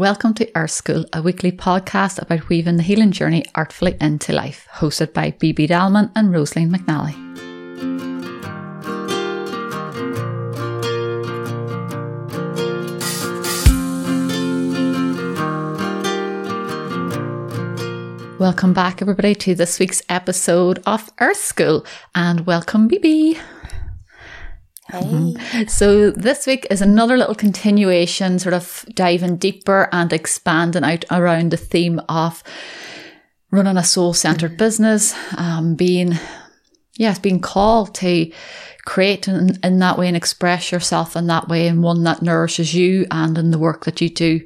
Welcome to Earth School, a weekly podcast about weaving the healing journey artfully into life, hosted by Bibi Dallman and Rosaline McNally. Welcome back, everybody, to this week's episode of Earth School, and welcome, Bibi. Hey. So this week is another little continuation, sort of diving deeper and expanding out around the theme of running a soul-centered business, being called to create in that way and express yourself in that way, and one that nourishes you and in the work that you do.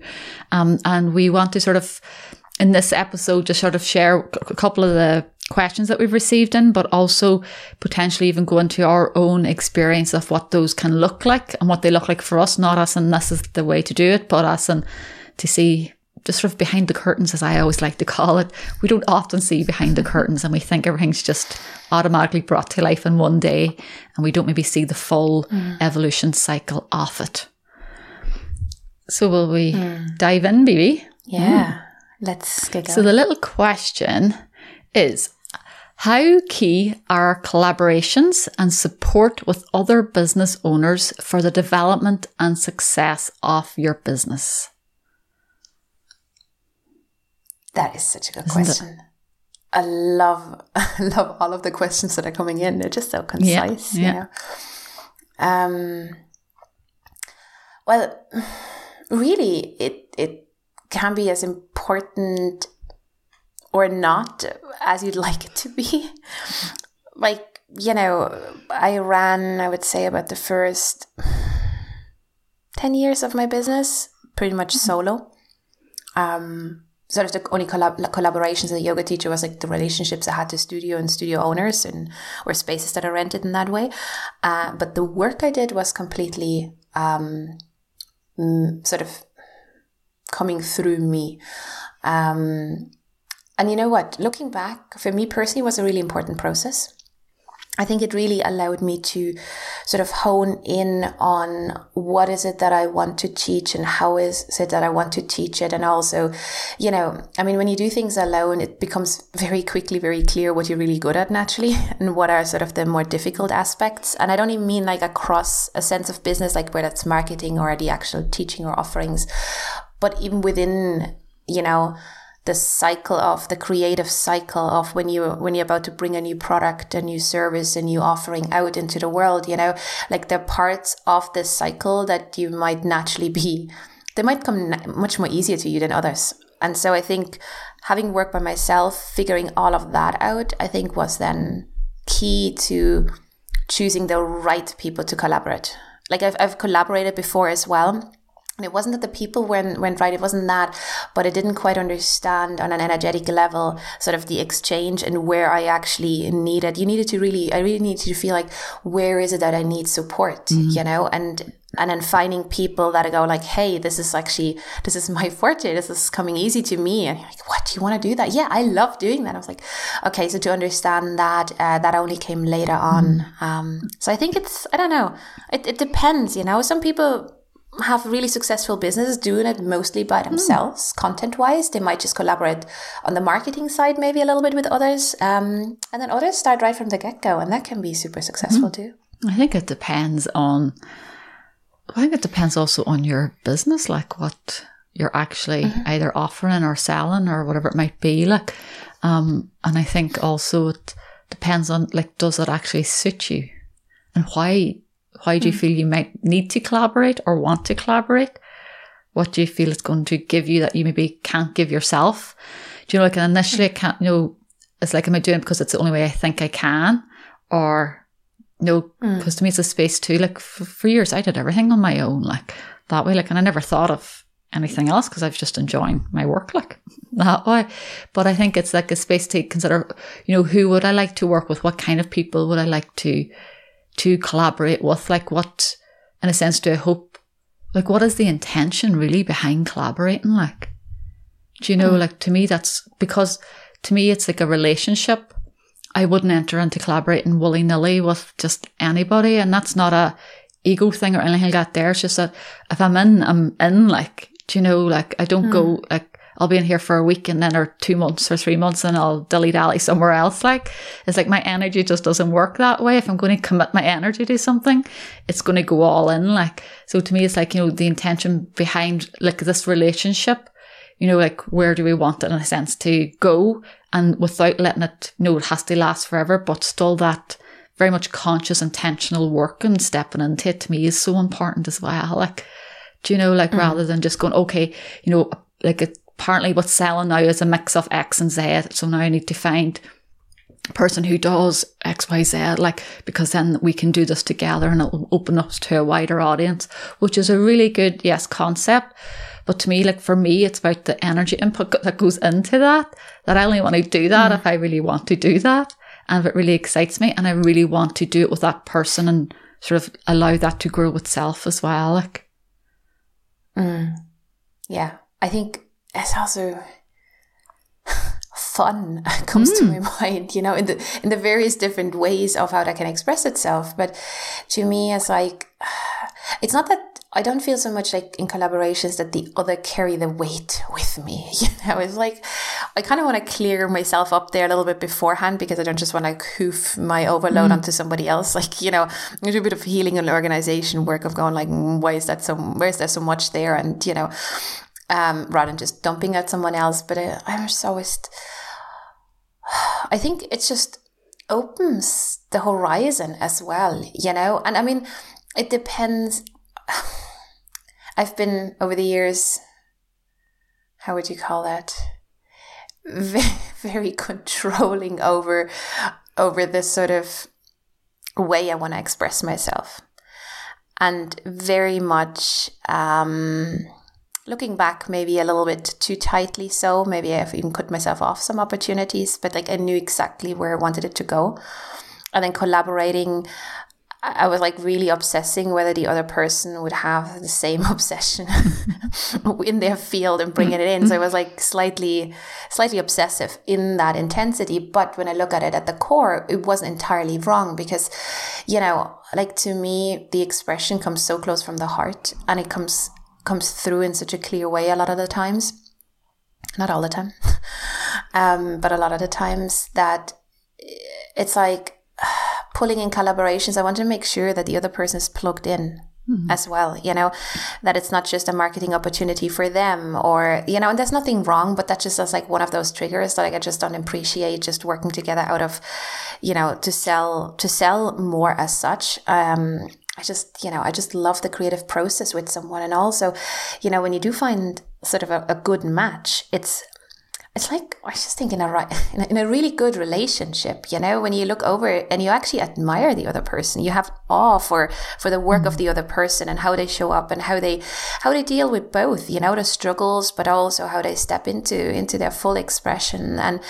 And we want to sort of, in this episode, just sort of share a couple of the questions that we've received in, but also potentially even go into our own experience of what those can look like and what they look like for us, not us and this is the way to do it, but us and to see just sort of behind the curtains, as I always like to call it. We don't often see behind the curtains, and we think everything's just automatically brought to life in one day, and we don't maybe see the full evolution cycle of it. So will we dive in, Bibi? Yeah, let's get going. So the little question is, how key are collaborations and support with other business owners for the development and success of your business? That is such a good question. I love all of the questions that are coming in. They're just so concise. Yeah. You know? Well, really, it can be as important or not as you'd like it to be. Like, you know, I ran, I would say, about the first 10 years of my business pretty much solo. Sort of the only collaborations as a yoga teacher was like the relationships I had to studio and studio owners and or spaces that I rented in that way. But the work I did was completely sort of coming through me. And you know what? Looking back, for me personally, it was a really important process. I think it really allowed me to sort of hone in on what is it that I want to teach and how is it that I want to teach it. And also, you know, I mean, when you do things alone, it becomes very quickly, very clear what you're really good at naturally and what are sort of the more difficult aspects. And I don't even mean like across a sense of business, like whether it's marketing or the actual teaching or offerings, but even within, you know, the cycle of the creative cycle of when you're about to bring a new product, a new service, a new offering out into the world, you know, like there are parts of this cycle that you might naturally be, they might come much more easier to you than others. And so I think having worked by myself, figuring all of that out, I think was then key to choosing the right people to collaborate. Like I've collaborated before as well. And it wasn't that the people went right, it wasn't that, but I didn't quite understand on an energetic level sort of the exchange and where I actually needed. I really needed to feel like, where is it that I need support, you know, and then finding people that I go like, hey, this is my forte, this is coming easy to me. And you're like, what, do you want to do that? Yeah, I love doing that. I was like, okay, so to understand that, that only came later on. So I think it's, I don't know, it depends, you know, some people have really successful businesses doing it mostly by themselves, content-wise. They might just collaborate on the marketing side, maybe a little bit with others. And then others start right from the get-go, and that can be super successful too. I think it depends also on your business, like what you're actually either offering or selling or whatever it might be. Like, and I think also it depends on, like, does it actually suit you? And why do you feel you might need to collaborate or want to collaborate? What do you feel it's going to give you that you maybe can't give yourself? Do you know, like initially I can't, you know, it's like, am I doing it because it's the only way I think I can? Or, you know, because to me it's a space too. Like for years I did everything on my own, like that way. Like, and I never thought of anything else because I was just enjoying my work like that way. But I think it's like a space to consider, you know, who would I like to work with? What kind of people would I like to collaborate with? Like, what, in a sense, do I hope, like, what is the intention really behind collaborating? Like, do you know, like, to me, that's because to me, it's like a relationship. I wouldn't enter into collaborating willy nilly with just anybody. And that's not a ego thing or anything like that. There. It's just that if I'm in, like, Do you know, like, I don't go, like, I'll be in here for a week and then, or 2 months or 3 months, and I'll dilly-dally somewhere else. Like, it's like my energy just doesn't work that way. If I'm going to commit my energy to something, it's going to go all in. Like, so to me, it's like, you know, the intention behind, like, this relationship, you know, like, where do we want it in a sense to go? And without letting it, you know, it has to last forever, but still that very much conscious, intentional work and stepping into it, to me, is so important as well. Like, do you know, like, rather than just going, okay, you know, like, apparently what's selling now is a mix of X and Z, so now I need to find a person who does X, Y, Z, like, because then we can do this together and it'll open up to a wider audience, which is a really good, yes, concept. But to me, like, for me, it's about the energy input that goes into that, that I only want to do that if I really want to do that. And if it really excites me and I really want to do it with that person, and sort of allow that to grow itself as well. Like, yeah, I think it's also fun comes to my mind, you know, in the various different ways of how that can express itself. But to me, it's like, it's not that I don't feel so much like in collaborations that the other carry the weight with me. You know, it's like, I kind of want to clear myself up there a little bit beforehand, because I don't just want to hoof my overload onto somebody else. Like, you know, there's a bit of healing and organization work of going like, why is there so much there? And, you know, rather than just dumping at someone else. But I'm just always, I think it just opens the horizon as well, you know? And I mean, it depends. I've been over the years, how would you call that? Very, very controlling over this sort of way I want to express myself, and very much looking back, maybe a little bit too tightly. So maybe I've even cut myself off some opportunities, but like I knew exactly where I wanted it to go. And then collaborating, I was like really obsessing whether the other person would have the same obsession in their field and bringing it in. So I was like slightly obsessive in that intensity. But when I look at it at the core, it wasn't entirely wrong, because, you know, like, to me, the expression comes so close from the heart, and it comes through in such a clear way a lot of the times, not all the time, but a lot of the times, that it's like, pulling in collaborations, I want to make sure that the other person is plugged in as well, you know, that it's not just a marketing opportunity for them, or, you know, and there's nothing wrong, but that just is like one of those triggers that, like, I just don't appreciate, just working together out of, you know, to sell more as such. I just love the creative process with someone. And also, you know, when you do find sort of a good match, it's like, I just think in a really good relationship, you know, when you look over it and you actually admire the other person, you have awe for the work of the other person and how they show up and how they deal with both, you know, the struggles, but also how they step into their full expression. And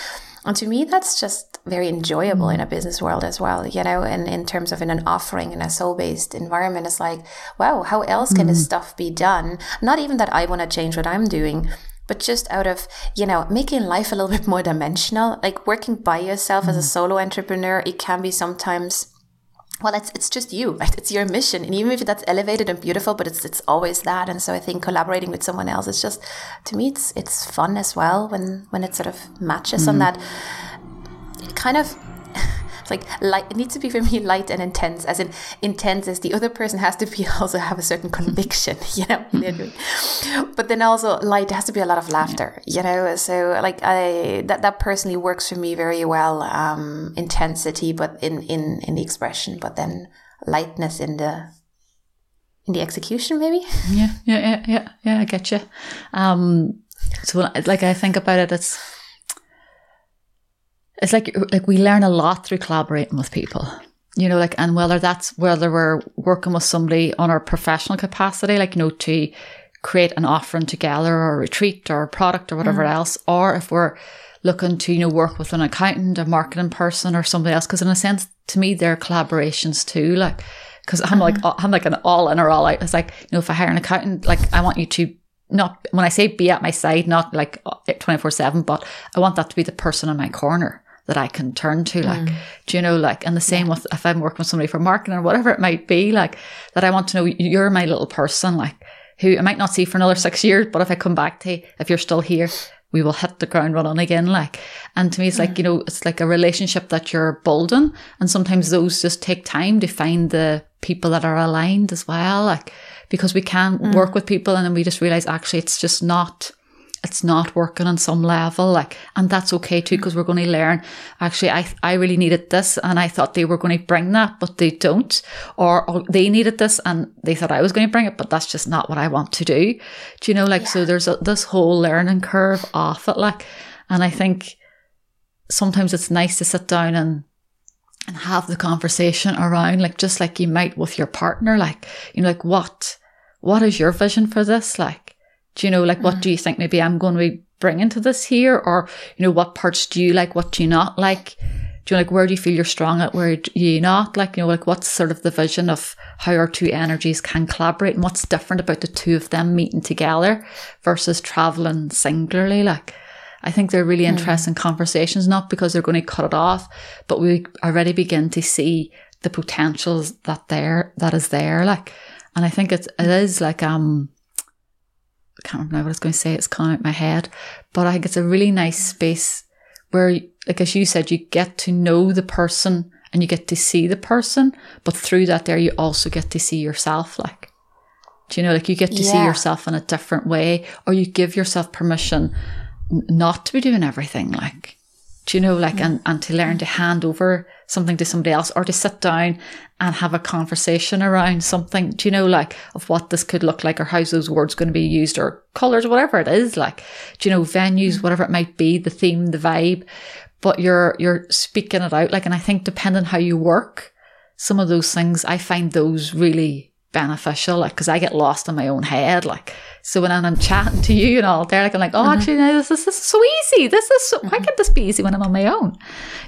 to me, that's just very enjoyable in a business world as well, you know, and in terms of in an offering, in a soul-based environment, it's like, wow, how else can this stuff be done? Not even that I want to change what I'm doing, but just out of, you know, making life a little bit more dimensional. Like, working by yourself as a solo entrepreneur, it can be sometimes, well, it's just you, right? It's your mission. And even if that's elevated and beautiful, but it's always that. And so I think collaborating with someone else is just, to me, it's fun as well when it sort of matches on that. It kind of, it's like light, it needs to be, for me, light and intense, as in intense as the other person has to be, also have a certain conviction, you know, they're doing. But then also light has to be a lot of laughter, you know, so like that personally works for me very well, intensity, but in the expression, but then lightness in the execution, maybe. Yeah, I get you. So like, I think about it, it's like we learn a lot through collaborating with people, you know, like, and whether we're working with somebody on our professional capacity, like, you know, to create an offering together or a retreat or a product or whatever else, or if we're looking to, you know, work with an accountant, a marketing person or somebody else, because in a sense, to me, they're collaborations too, like, because I'm like an all in or all out. It's like, you know, if I hire an accountant, like, I want you to, not when I say be at my side, not like 24/7, but I want that to be the person in my corner that I can turn to, like, do you know, like, and the same with if I'm working with somebody for marketing or whatever it might be, like, that I want to know you're my little person, like, who I might not see for another 6 years, but if I come back to, hey, if you're still here, we will hit the ground running again. Like, and to me, it's like, you know, it's like a relationship that you're building. And sometimes those just take time to find the people that are aligned as well. Like, because we can work with people and then we just realize actually it's just not, it's not working on some level. Like, and that's okay too, because we're going to learn. Actually, I really needed this and I thought they were going to bring that, but they don't. Or they needed this and they thought I was going to bring it, but that's just not what I want to do. Do you know, like, so there's this whole learning curve off it. Like, and I think sometimes it's nice to sit down and have the conversation around, like, just like you might with your partner, like, you know, like what is your vision for this? Like, do you know, like, what do you think maybe I'm going to be bringing to this here? Or, you know, what parts do you like? What do you not like? Do you know, like, where do you feel you're strong at? Where do you not? Like, you know, like, what's sort of the vision of how our two energies can collaborate and what's different about the two of them meeting together versus traveling singularly? Like, I think they're really interesting conversations, not because they're going to cut it off, but we already begin to see the potentials that is there. Like, and I think it is like, I can't remember what I was going to say, it's gone out my head, but I think it's a really nice space where, like, as you said, you get to know the person and you get to see the person, but through that there you also get to see yourself. Like, do you know, like, you get to see yourself in a different way, or you give yourself permission not to be doing everything. Like, do you know, like, and to learn to hand over something to somebody else, or to sit down and have a conversation around something, do you know, like, of what this could look like, or how's those words going to be used, or colours, whatever it is, like, do you know, venues, whatever it might be, the theme, the vibe, but you're speaking it out. Like, and I think depending on how you work, some of those things, I find those really beneficial, like, because I get lost in my own head, like, so when I'm chatting to you and all there, like, I'm like, oh, actually, no, this is so easy, this is so, why can't this be easy when I'm on my own?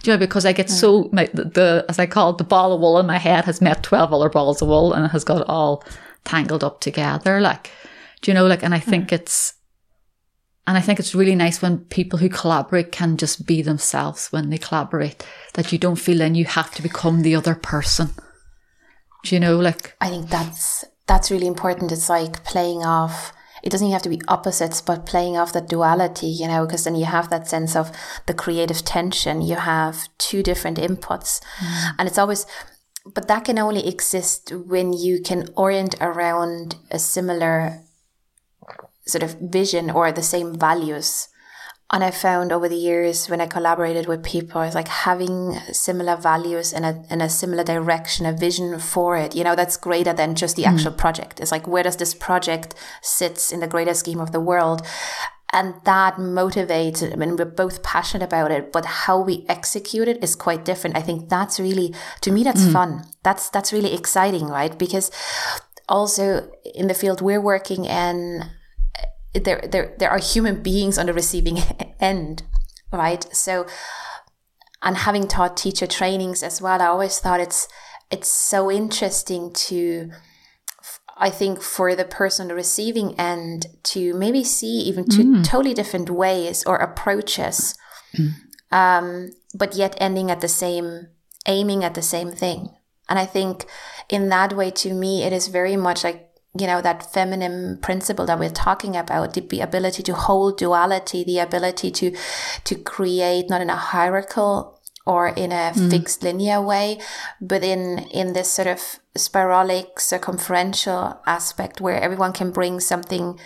Do you know, because I get so, the as I call it, the ball of wool in my head has met 12 other balls of wool and it has got it all tangled up together, like, do you know, like, and I think it's really nice when people who collaborate can just be themselves when they collaborate, that you don't feel then you have to become the other person. Do you know, like, I think that's really important. It's like playing off, it doesn't even have to be opposites, but playing off that duality, you know, because then you have that sense of the creative tension. You have two different inputs and it's always, but that can only exist when you can orient around a similar sort of vision or the same values. And I found over the years when I collaborated with people, it's like having similar values and in a similar direction, a vision for it, you know, that's greater than just the actual project. It's like, where does this project sits in the greater scheme of the world? And that motivates, I mean, we're both passionate about it, but how we execute it is quite different. I think that's really, to me, that's fun. That's really exciting, right? Because also in the field we're working in, there are human beings on the receiving end, right? So, and having taught teacher trainings as well, I always thought it's so interesting to, I think, for the person on the receiving end to maybe see even two totally different ways or approaches, but yet aiming at the same thing. And I think in that way, to me, it is very much like, you know, that feminine principle that we're talking about, the ability to hold duality, the ability to create not in a hierarchical or in a fixed linear way, but in this sort of spiralic circumferential aspect where everyone can bring something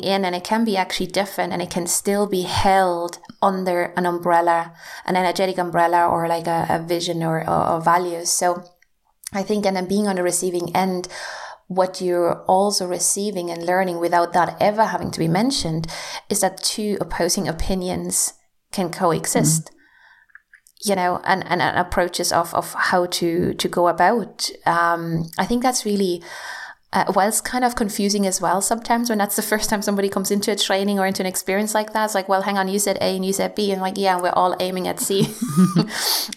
in, and it can be actually different and it can still be held under an umbrella, an energetic umbrella, or like a vision or values. So I think, and then being on the receiving end, what you're also receiving and learning without that ever having to be mentioned is that two opposing opinions can coexist, you know, and approaches of how to go about. I think that's really, well, it's kind of confusing as well sometimes when that's the first time somebody comes into a training or into an experience like that. It's like, well, hang on, you said A and you said B. And like, yeah, we're all aiming at C.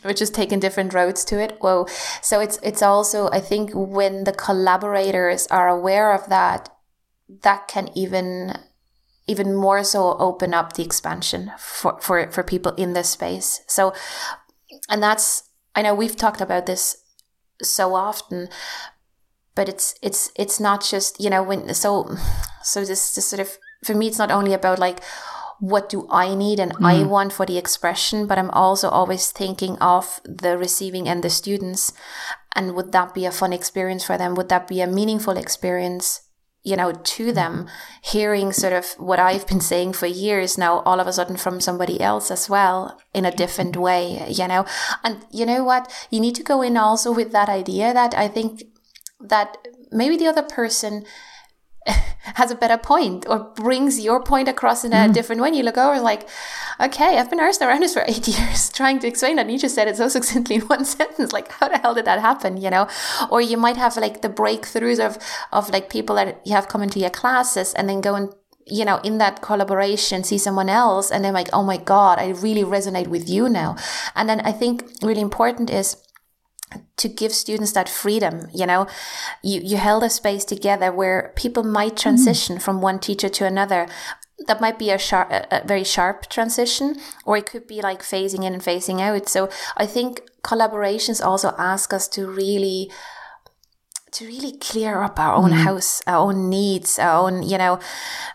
We're just taking different roads to it. Whoa. So it's also, I think, when the collaborators are aware of that, that can even more so open up the expansion for people in this space. So, and that's, I know we've talked about this so often, But it's not just, you know, when so this sort of, for me, it's not only about like, what do I need and I want for the expression, but I'm also always thinking of the receiving and the students, and would that be a fun experience for them? Would that be a meaningful experience, you know, to them, hearing sort of what I've been saying for years now, all of a sudden from somebody else as well, in a different way, you know? And you know what? You need to go in also with that idea that I think that maybe the other person has a better point or brings your point across in a different way. You look over like, okay, I've been arsed around this for 8 years trying to explain that, and you just said it so succinctly in one sentence. Like, how the hell did that happen, you know? Or you might have like the breakthroughs of like people that you have come into your classes and then go and, you know, in that collaboration, see someone else and they're like, oh my God, I really resonate with you now. And then I think really important is to give students that freedom, you know, you held a space together where people might transition from one teacher to another. That might be a very sharp transition, or it could be like phasing in and phasing out. So I think collaborations also ask us to really clear up our own house, our own needs, our own, you know,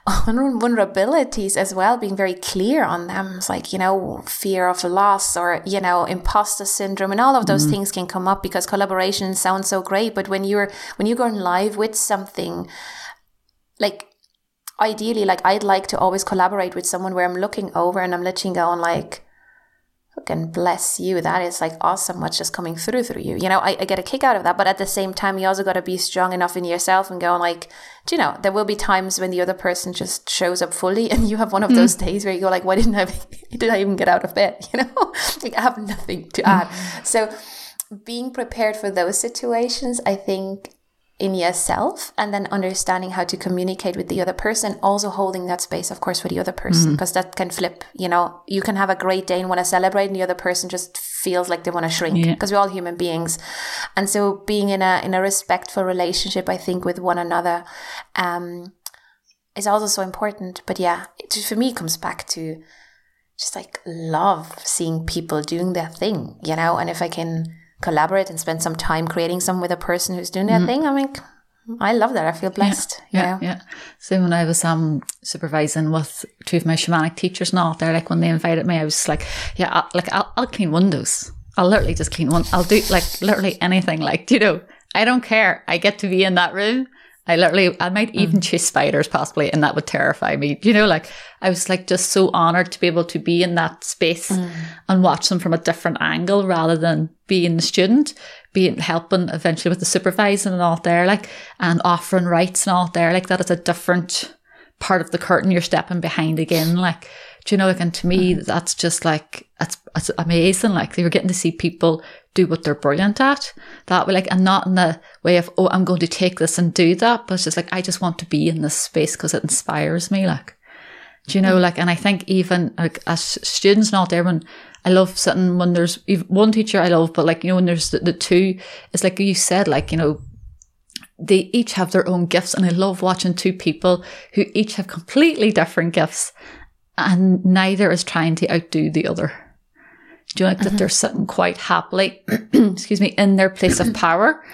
vulnerabilities as well, being very clear on them. It's like, you know, fear of loss or, you know, imposter syndrome and all of those things can come up because collaboration sounds so great. But when you're going live with something, like ideally, like I'd like to always collaborate with someone where I'm looking over and I'm literally going like, and bless you, that is like awesome what's just coming through you, you know. I get a kick out of that, but at the same time you also got to be strong enough in yourself and go like, do you know, there will be times when the other person just shows up fully and you have one of those days where you go like, why did I even get out of bed, you know? Like, I have nothing to add. So being prepared for those situations, I think, in yourself, and then understanding how to communicate with the other person, also holding that space, of course, for the other person, because that can flip, you know. You can have a great day and want to celebrate, and the other person just feels like they want to shrink, because we're all human beings. And so being in a respectful relationship, I think, with one another is also so important. But yeah, for me, it comes back to just like love seeing people doing their thing, you know. And if I can collaborate and spend some time creating some with a person who's doing their thing, I mean, I love that. I feel blessed. Yeah. So when I was supervising with two of my shamanic teachers and all, they're like, when they invited me, I was like, yeah, I'll clean windows. I'll literally just clean one. I'll do like literally anything. Like, you know, I don't care. I get to be in that room. I might even chase spiders possibly, and that would terrify me. You know, like I was like just so honored to be able to be in that space and watch them from a different angle rather than being the student, being helping eventually with the supervising and all there, like, and offering rights and all there. Like, that is a different part of the curtain you're stepping behind again. Like, do you know, like, and to me, that's just like, it's amazing. Like, you're getting to see people do what they're brilliant at that way, like, and not in the way of, oh, I'm going to take this and do that, but it's just like, I just want to be in this space because it inspires me. Like, do you know, like, and I think even like as students and all there, when I love sitting, when there's one teacher I love, but like, you know, when there's the two, it's like you said, like, you know, they each have their own gifts, and I love watching two people who each have completely different gifts, and neither is trying to outdo the other. Do you know, like, that they're sitting quite happily, excuse me, in their place of power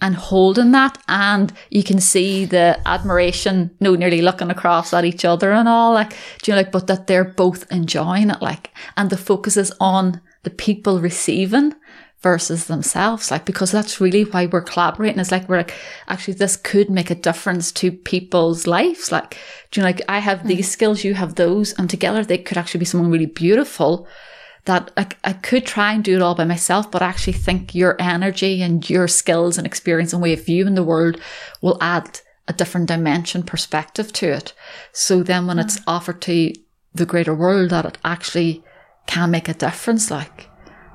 and holding that. And you can see the admiration, no, nearly looking across at each other and all, like, do you know, like, but that they're both enjoying it, like, and the focus is on the people receiving versus themselves, like, because that's really why we're collaborating. It's like, we're like, actually, this could make a difference to people's lives. Like, do you know, like, I have these skills, you have those, and together they could actually be something really beautiful. That I could try and do it all by myself, but I actually think your energy and your skills and experience and way of viewing the world will add a different dimension, perspective to it. So then when it's offered to the greater world, that it actually can make a difference. Like,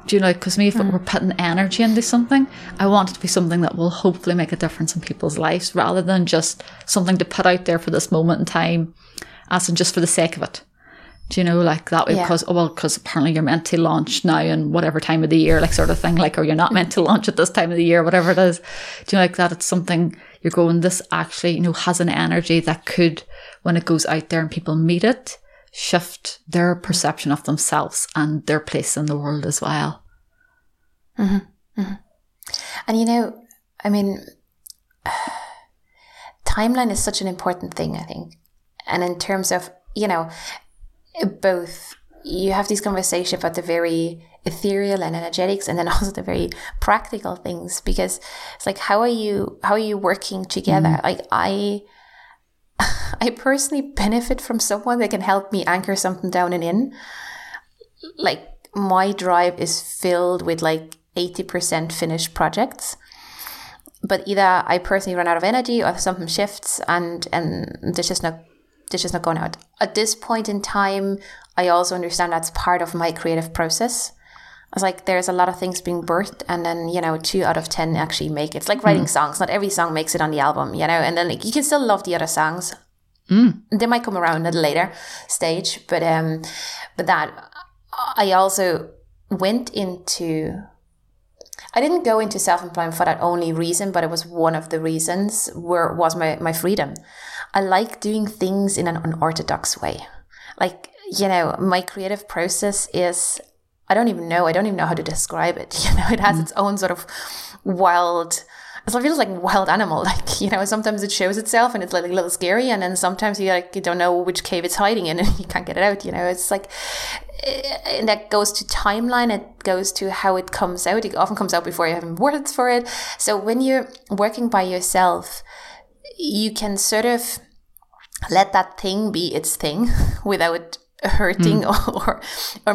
do you know, because me, if we're putting energy into something, I want it to be something that will hopefully make a difference in people's lives, rather than just something to put out there for this moment in time, as in just for the sake of it. Do you know, like, that way, because, oh, well, because apparently you're meant to launch now and whatever time of the year, like, sort of thing, like, or you're not meant to launch at this time of the year, whatever it is. Do you know, like, that it's something you're going, this actually, you know, has an energy that could, when it goes out there and people meet it, shift their perception of themselves and their place in the world as well. And, you know, I mean, timeline is such an important thing, I think. And in terms of, you know, both, you have these conversations about the very ethereal and energetics, and then also the very practical things, because it's like, how are you working together? Mm-hmm. Like I personally benefit from someone that can help me anchor something down and in. Like my drive is filled with like 80% finished projects, but either I personally run out of energy or something shifts, and there's just not going out. At this point in time, I also understand that's part of my creative process. I was like, there's a lot of things being birthed, and then, you know, 2 out of 10 actually make it. It's like writing songs. Not every song makes it on the album, you know, and then like, you can still love the other songs. Mm. They might come around at a later stage, but that I also I didn't go into self-employment for that only reason, but it was one of the reasons was my freedom. I like doing things in an unorthodox way. Like, you know, my creative process is... I don't even know how to describe it. You know, it has its own sort of wild, it feels like a wild animal. Like, you know, sometimes it shows itself and it's like a little scary. And then sometimes you like, you don't know which cave it's hiding in and you can't get it out. You know, it's like, and that goes to timeline. It goes to how it comes out. It often comes out before you have words for it. So when you're working by yourself, you can sort of let that thing be its thing without hurting or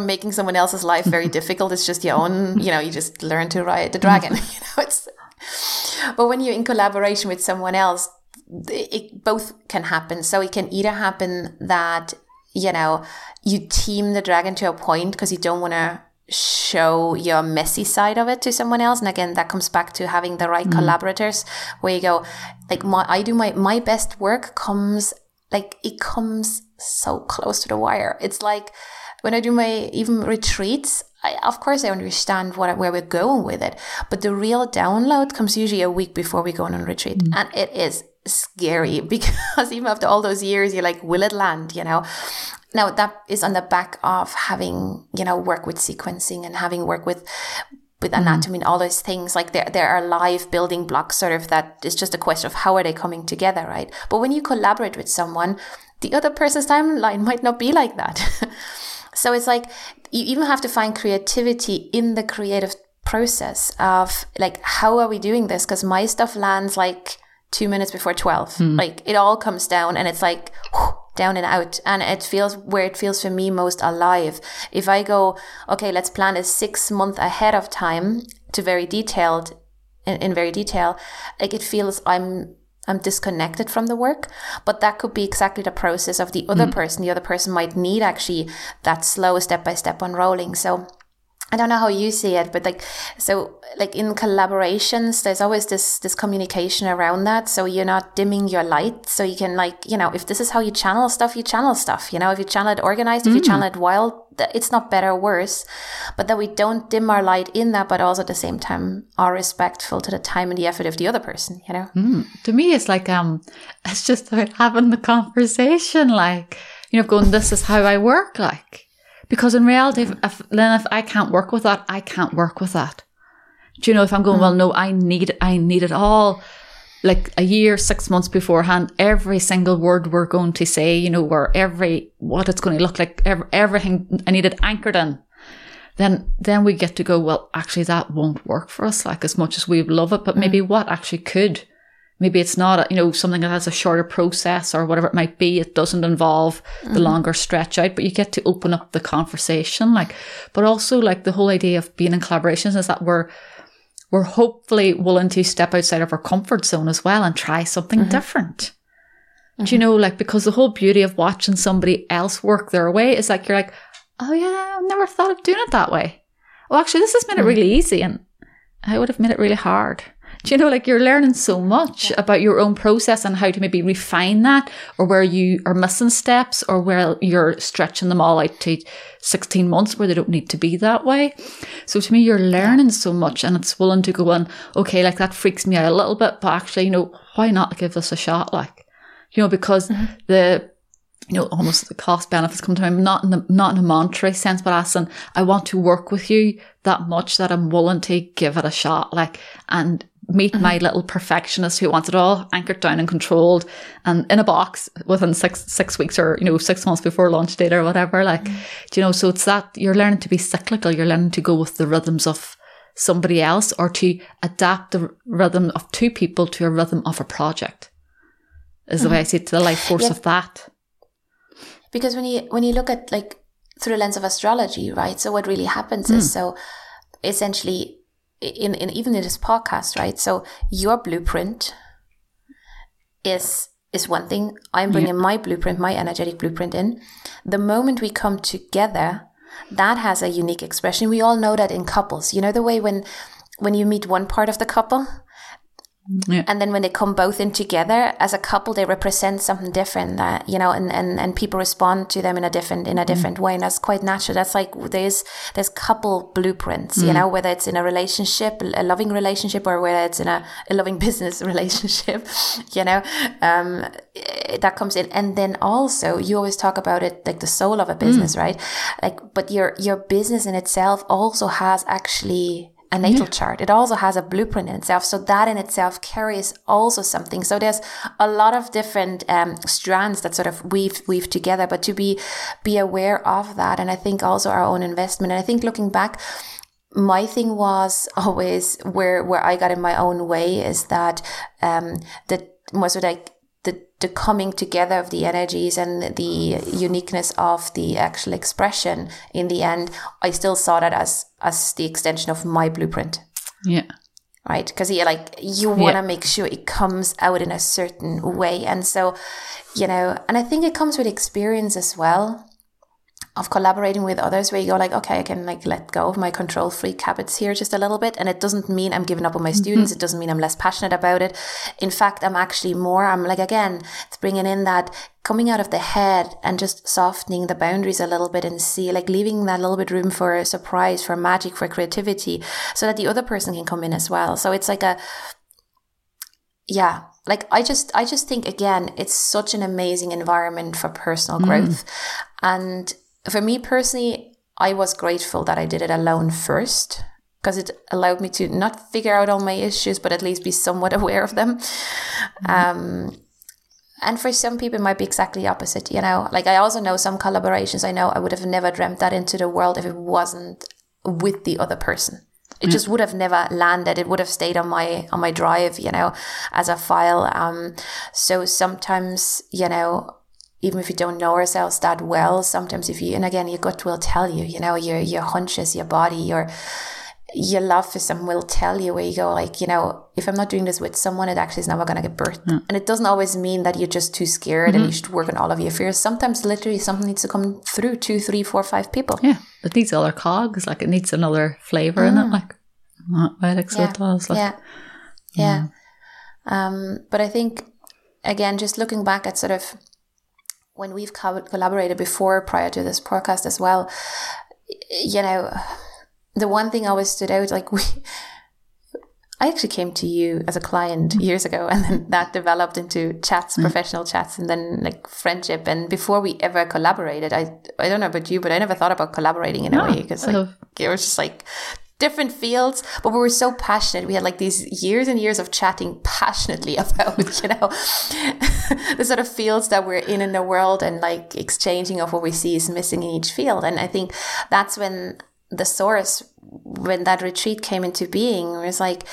making someone else's life very difficult. It's just your own, you know, you just learn to ride the dragon, you know. It's, but when you're in collaboration with someone else, it both can happen. So it can either happen that, you know, you team the dragon to a point because you don't want to show your messy side of it to someone else, and again that comes back to having the right collaborators, where you go like, I do my best work comes like, it comes so close to the wire. It's like when I do my even retreats, I understand where we're going with it, but the real download comes usually a week before we go on a retreat, and it is scary because even after all those years, you're like, will it land? You know. Now that is on the back of having, you know, work with sequencing and having work with anatomy and all those things. Like there are live building blocks sort of that is just a question of how are they coming together, right? But when you collaborate with someone, the other person's timeline might not be like that. So it's like you even have to find creativity in the creative process of like, how are we doing this? Because my stuff lands like 2 minutes before 12. Like it all comes down and it's like whew, down and out. And it feels where it feels for me most alive. If I go, okay, let's plan a 6 months ahead of time to very detailed, like it feels I'm disconnected from the work, but that could be exactly the process of the other person. The other person might need actually that slow step-by-step unrolling. So I don't know how you see it, but like, so like in collaborations, there's always this communication around that. So you're not dimming your light. So you can like, you know, if this is how you channel stuff, you know, if you channel it organized, if you channel it wild, it's not better or worse, but that we don't dim our light in that, but also at the same time are respectful to the time and the effort of the other person, you know? To me, it's like, it's just about having the conversation, like, you know, going, this is how I work, like. Because in reality, if I can't work with that, I can't work with that. Do you know, if I'm going, well, no, I need it all. Like a year, 6 months beforehand, every single word we're going to say, you know, what it's going to look like, everything I need it anchored in. Then we get to go, well, actually that won't work for us, like as much as we love it, but maybe what actually could. Maybe it's not, you know, something that has a shorter process or whatever it might be. It doesn't involve the longer stretch out, but you get to open up the conversation. Like, but also like the whole idea of being in collaborations is that we're hopefully willing to step outside of our comfort zone as well and try something different. Do you know, like, because the whole beauty of watching somebody else work their way is like, you're like, oh yeah, I've never thought of doing it that way. Well, actually, this has made it really easy and I would have made it really hard. Do you know, like you're learning so much about your own process and how to maybe refine that, or where you are missing steps, or where you're stretching them all out to 16 months where they don't need to be that way. So to me, you're learning so much and it's willing to go on, okay, like that freaks me out a little bit, but actually, you know, why not give this a shot? Like, you know, because you know, almost the cost benefits come to mind, not in a monetary sense, but as in, I want to work with you that much that I'm willing to give it a shot. Like, and meet my little perfectionist who wants it all anchored down and controlled and in a box within six weeks or, 6 months before launch date or whatever. Like, do you know, so it's that you're learning to be cyclical. You're learning to go with the rhythms of somebody else or to adapt the rhythm of two people to a rhythm of a project is the way I see it, to the life force of that. Because when you look at like through the lens of astrology, right? So what really happens is, so essentially in even in this podcast, right? So your blueprint is one thing. I'm bringing my blueprint, my energetic blueprint in. The moment we come together, that has a unique expression. We all know that in couples, you know, the way when you meet one part of the couple and then when they come both in together as a couple, they represent something different that, you know, and people respond to them in a different way. And that's quite natural. That's like, there's couple blueprints, you know, whether it's in a relationship, a loving relationship, or whether it's in a loving business relationship, you know, that comes in. And then also you always talk about it, like the soul of a business, right? Like, but your business in itself also has actually a natal chart. It also has a blueprint in itself. So that in itself carries also something. So there's a lot of different strands that sort of weave together, but to be aware of that. And I think also our own investment. And I think looking back, my thing was always where I got in my own way is that the coming together of the energies and the uniqueness of the actual expression in the end, I still saw that as the extension of my blueprint. Yeah. Right? Because you want to make sure it comes out in a certain way. And so, you know, and I think it comes with experience as well of collaborating with others where you go like, okay, I can like let go of my control freak habits here just a little bit. And it doesn't mean I'm giving up on my students. It doesn't mean I'm less passionate about it. In fact, I'm it's bringing in that coming out of the head and just softening the boundaries a little bit and see like leaving that little bit room for surprise, for magic, for creativity so that the other person can come in as well. So it's like I just think again, it's such an amazing environment for personal growth. And for me personally, I was grateful that I did it alone first because it allowed me to not figure out all my issues, but at least be somewhat aware of them. And for some people, it might be exactly opposite, you know. Like I also know some collaborations I know I would have never dreamt that into the world if it wasn't with the other person. It just would have never landed. It would have stayed on my drive, you know, as a file. So sometimes, you know, even if you don't know ourselves that well, sometimes your gut will tell you, you know, your hunches, your body, your love for someone will tell you where you go like, you know, if I'm not doing this with someone, it actually is never going to get birthed. Yeah. And it doesn't always mean that you're just too scared and you should work on all of your fears. Sometimes literally something needs to come through 2, 3, 4, 5 people. Yeah. It needs other cogs. Like it needs another flavor in it. Like, it does. Like, yeah. But I think, again, just looking back at sort of, when we've collaborated before, prior to this podcast as well, you know, the one thing always stood out, like I actually came to you as a client years ago, and then that developed into chats, professional chats, and then like friendship. And before we ever collaborated, I don't know about you, but I never thought about collaborating in a way because like, it was just like different fields, but we were so passionate. We had like these years and years of chatting passionately about, you know, the sort of fields that we're in the world and like exchanging of what we see is missing in each field. And I think that's when the source, when that retreat came into being, it was like,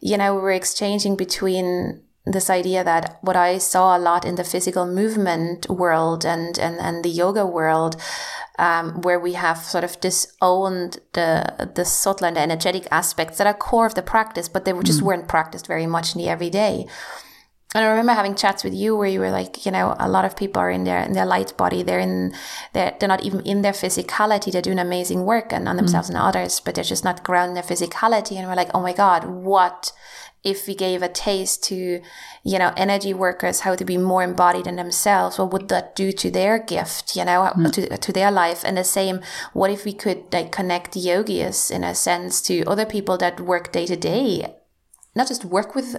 you know, we were exchanging between this idea that what I saw a lot in the physical movement world and the yoga world, where we have sort of disowned the subtle and the energetic aspects that are core of the practice, but they just weren't practiced very much in the everyday. And I remember having chats with you where you were like, you know, a lot of people are in their light body. They're not even in their physicality. They're doing amazing work and on themselves and others, but they're just not grounded in their physicality. And we're like, oh my God, what if we gave a taste to, you know, energy workers, how to be more embodied in themselves, what would that do to their gift, you know, to their life? And the same, what if we could like connect yogis in a sense to other people that work day to day, not just work with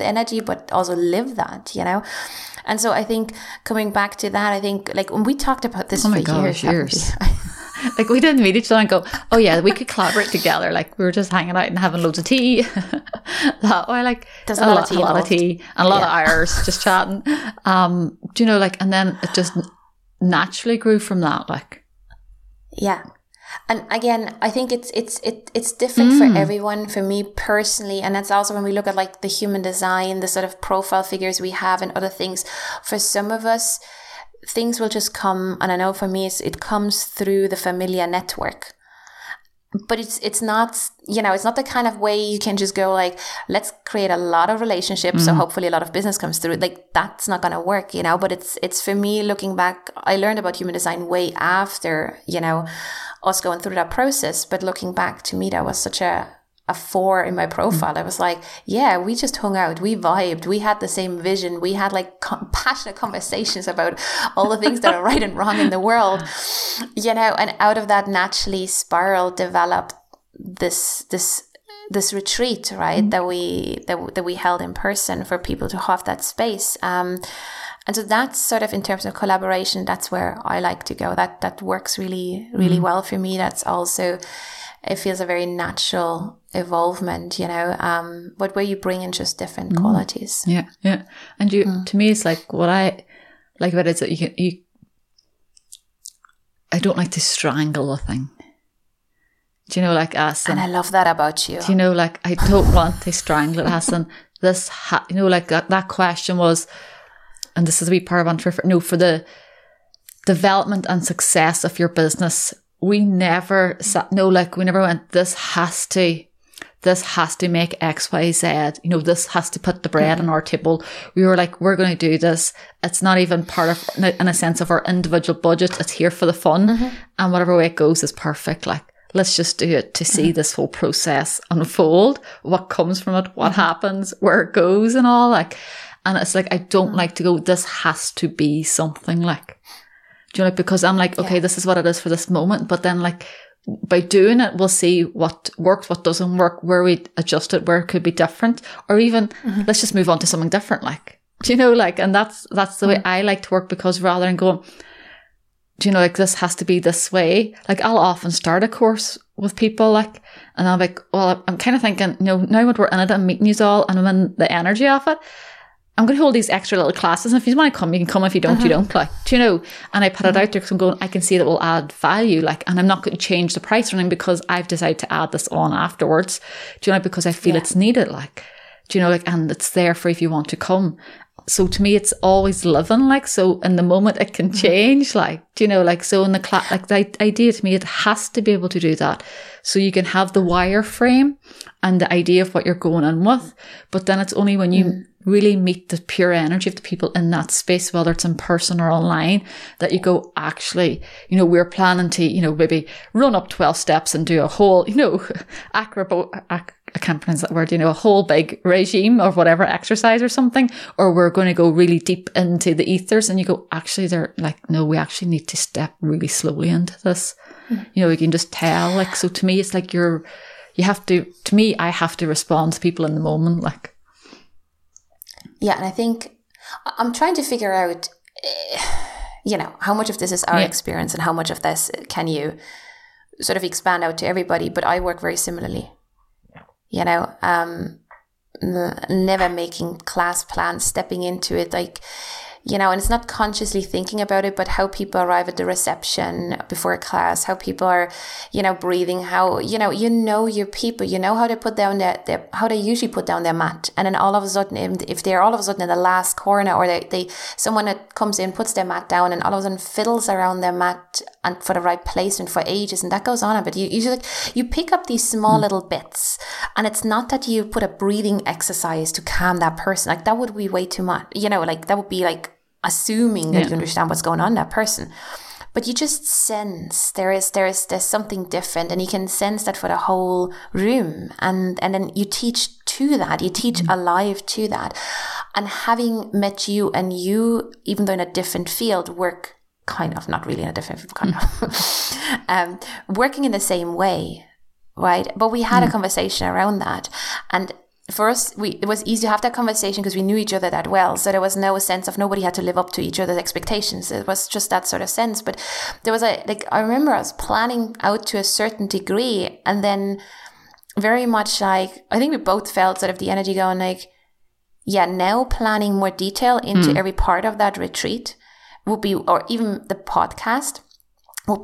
energy, but also live that, you know? And so I think coming back to that, I think like when we talked about this years. Like we didn't meet each other and go, oh yeah, we could collaborate together. Like we were just hanging out and having loads of tea. that way, like there's a lot of Irish just chatting. Do you know, like, and then it just naturally grew from that, like. Yeah. And again, I think it's different for everyone. For me personally, and that's also when we look at like the human design, the sort of profile figures we have and other things, for some of us, things will just come. And I know for me, it comes through the familiar network. But it's not, you know, it's not the kind of way you can just go like, let's create a lot of relationships. So hopefully a lot of business comes through. Like, that's not going to work, you know. But it's for me, looking back, I learned about human design way after, you know, us going through that process. But looking back, to me, that was such a four in my profile. I was like, yeah, we just hung out. We vibed. We had the same vision. We had like passionate conversations about all the things that are right and wrong in the world, you know, and out of that naturally spiraled, developed this retreat, right? That we held in person for people to have that space. And so that's sort of, in terms of collaboration, that's where I like to go. That works really, really well for me. That's also, it feels a very natural evolvement, you know, but where you bring in just different qualities. Yeah, yeah. And you, to me, it's like, what I like about it is that I don't like to strangle a thing. Do you know, like, Asin? And I love that about you. Do you know, like, I don't want to strangle it, Asin. This, you know, like that question was, and this is a wee part of for the development and success of your business, we never went, this has to make X, Y, Z, you know, this has to put the bread on our table. We were like, we're going to do this. It's not even part of, in a sense, of our individual budget. It's here for the fun. And whatever way it goes is perfect. Like, let's just do it to see this whole process unfold, what comes from it, what happens, where it goes and all, like. And it's like, I don't like to go, this has to be something, like, do you know, like, because I'm like, okay, this is what it is for this moment. But then, like, by doing it, we'll see what works, what doesn't work, where we adjust it, where it could be different, or even let's just move on to something different. Like, do you know, like, and that's the way I like to work, because rather than going, do you know, like, this has to be this way. Like, I'll often start a course with people, like, and I'm like, well, I'm kind of thinking, you know, now that we're in it, I'm meeting you all and I'm in the energy of it, I'm going to hold these extra little classes, and if you want to come, you can come. If you don't, you don't. Like, do you know? And I put it out there because I'm going, I can see that will add value. Like, and I'm not going to change the price or anything because I've decided to add this on afterwards. Do you know? Because I feel it's needed. Like, do you know? Like, and it's there for if you want to come. So to me, it's always living. Like, so in the moment, it can change. Like, do you know? Like, so in the class, like the idea to me, it has to be able to do that. So you can have the wireframe and the idea of what you're going on with, but then it's only when you really meet the pure energy of the people in that space, whether it's in person or online, that you go, actually, you know, we're planning to, you know, maybe run up 12 steps and do a whole, you know, I can't pronounce that word, you know, a whole big regime or whatever exercise or something, or we're going to go really deep into the ethers. And you go, actually, they're like, no, we actually need to step really slowly into this. You know, you can just tell, like, so to me, it's like I have to respond to people in the moment, like. Yeah, and I think I'm trying to figure out, you know, how much of this is our experience and how much of this can you sort of expand out to everybody. But I work very similarly, you know, never making class plans, stepping into it, like, you know, and it's not consciously thinking about it, but how people arrive at the reception before class, how people are, you know, breathing, how, you know your people, you know how they put down how they usually put down their mat. And then all of a sudden, if they're all of a sudden in the last corner, or someone that comes in, puts their mat down and all of a sudden fiddles around their mat and for the right placement for ages. And that goes on a bit. You just like, you pick up these small little bits, and it's not that you put a breathing exercise to calm that person. Like, that would be way too much, you know, like that would be like, assuming that you understand what's going on in that person. But you just sense there's something different, and you can sense that for the whole room, and then you teach to that, you teach alive to that. And having met you, and you, even though in a different field, work kind of, not really in a different field, kind of working in the same way, right? But we had a conversation around that, and for us, it was easy to have that conversation because we knew each other that well. So there was no sense of, nobody had to live up to each other's expectations. It was just that sort of sense. But there was I remember I was planning out to a certain degree, and then very much like, I think we both felt sort of the energy going like, yeah, now planning more detail into every part of that retreat would be, or even the podcast would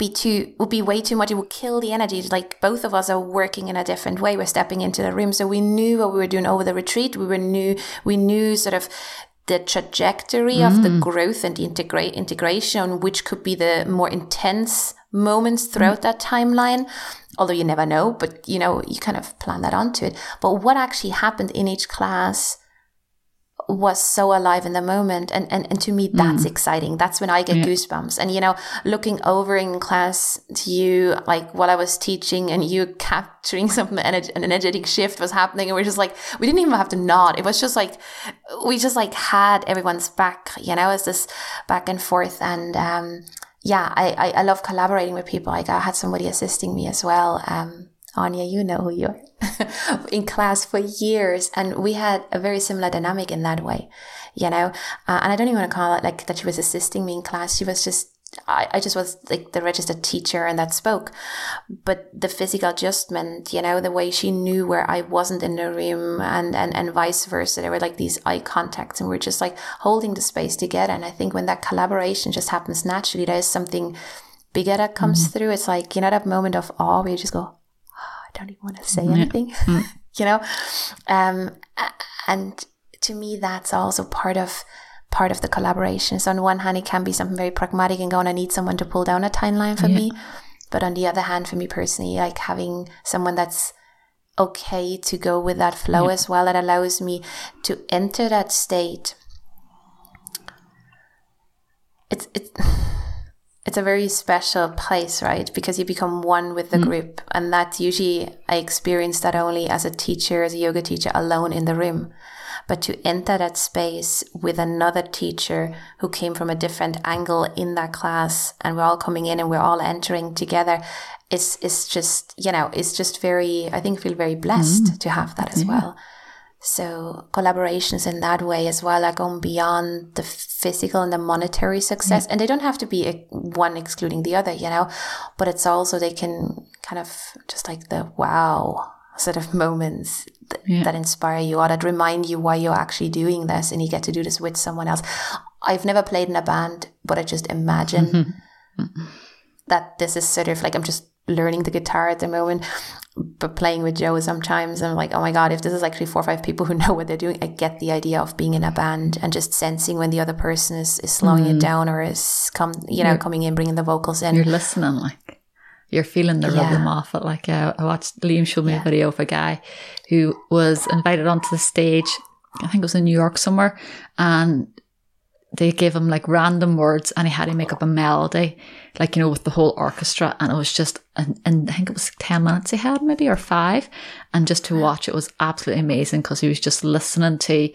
be way too much. It would kill the energy. Like both of us are working in a different way. We're stepping into the room. So we knew what we were doing over the retreat. We knew sort of the trajectory of the growth and the integration, which could be the more intense moments throughout that timeline. Although you never know, but you know, you kind of plan that onto it. But what actually happened in each class was so alive in the moment, and to me that's exciting. That's when I get goosebumps. And you know, looking over in class to you, like while I was teaching and you capturing some energetic shift was happening, and we're just like, we didn't even have to nod. It was just like we just like had everyone's back, you know, as this back and forth. And yeah, I love collaborating with people. Like I had somebody assisting me as well, Anya, you know who you are, in class for years. And we had a very similar dynamic in that way, you know. And I don't even want to call it like that she was assisting me in class. She was just, I just was like the registered teacher and that spoke. But the physical adjustment, you know, the way she knew where I wasn't in the room and vice versa. There were like these eye contacts and we're just like holding the space together. And I think when that collaboration just happens naturally, there's something bigger that comes through. It's like, you know, that moment of awe where you just go, I don't even want to say anything, you know? And to me, that's also part of the collaboration. So on one hand, it can be something very pragmatic and going, I need someone to pull down a timeline for me. But on the other hand, for me personally, like having someone that's okay to go with that flow as well, that allows me to enter that state. It's a very special place, right? Because you become one with the group. And that usually, I experienced that only as a teacher, as a yoga teacher, alone in the room. But to enter that space with another teacher who came from a different angle in that class, and we're all coming in and we're all entering together, it's just very, I think, feel very blessed to have that as well. So collaborations in that way as well are going beyond the physical and the monetary success. And they don't have to be one excluding the other, you know, but it's also they can kind of just like the wow sort of moments that inspire you or that remind you why you're actually doing this, and you get to do this with someone else. I've never played in a band, but I just imagine that this is sort of like, I'm just learning the guitar at the moment, but playing with Joe sometimes, I'm like, oh my God, if this is actually 4 or 5 people who know what they're doing. I get the idea of being in a band and just sensing when the other person is slowing it down or is coming in, bringing the vocals in. You're listening, like you're feeling the rhythm off it. Like I watched Liam show me a video of a guy who was invited onto the stage. I think it was in New York somewhere, and they gave him like random words and he had to make up a melody, like, you know, with the whole orchestra. And it was just, and I think it was 10 minutes he had maybe, or 5. And just to watch, it was absolutely amazing because he was just listening to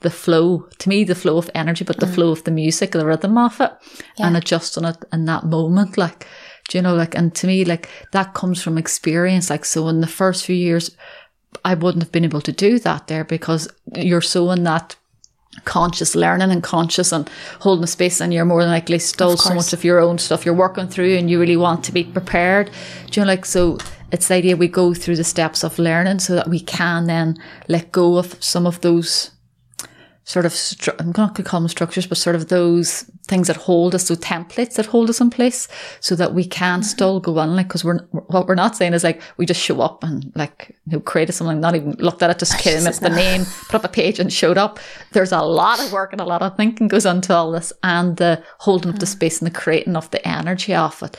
the flow, to me, the flow of energy, but the flow of the music, the rhythm of it and adjusting it in that moment. Like, do you know, like, and to me, like that comes from experience. Like, so in the first few years, I wouldn't have been able to do that there because you're so in that conscious learning and conscious and holding the space, and you're more than likely still so much of your own stuff you're working through and you really want to be prepared. Do you know, like, so it's the idea we go through the steps of learning so that we can then let go of some of those sort of, I'm not going to call them structures, but sort of those things that hold us, so templates that hold us in place so that we can still go on, like, because what we're not saying is like, we just show up and like, you know, created something, not even looked at it, just came up the name, put up a page and showed up. There's a lot of work and a lot of thinking goes into all this, and the holding up the space and the creating of the energy off it.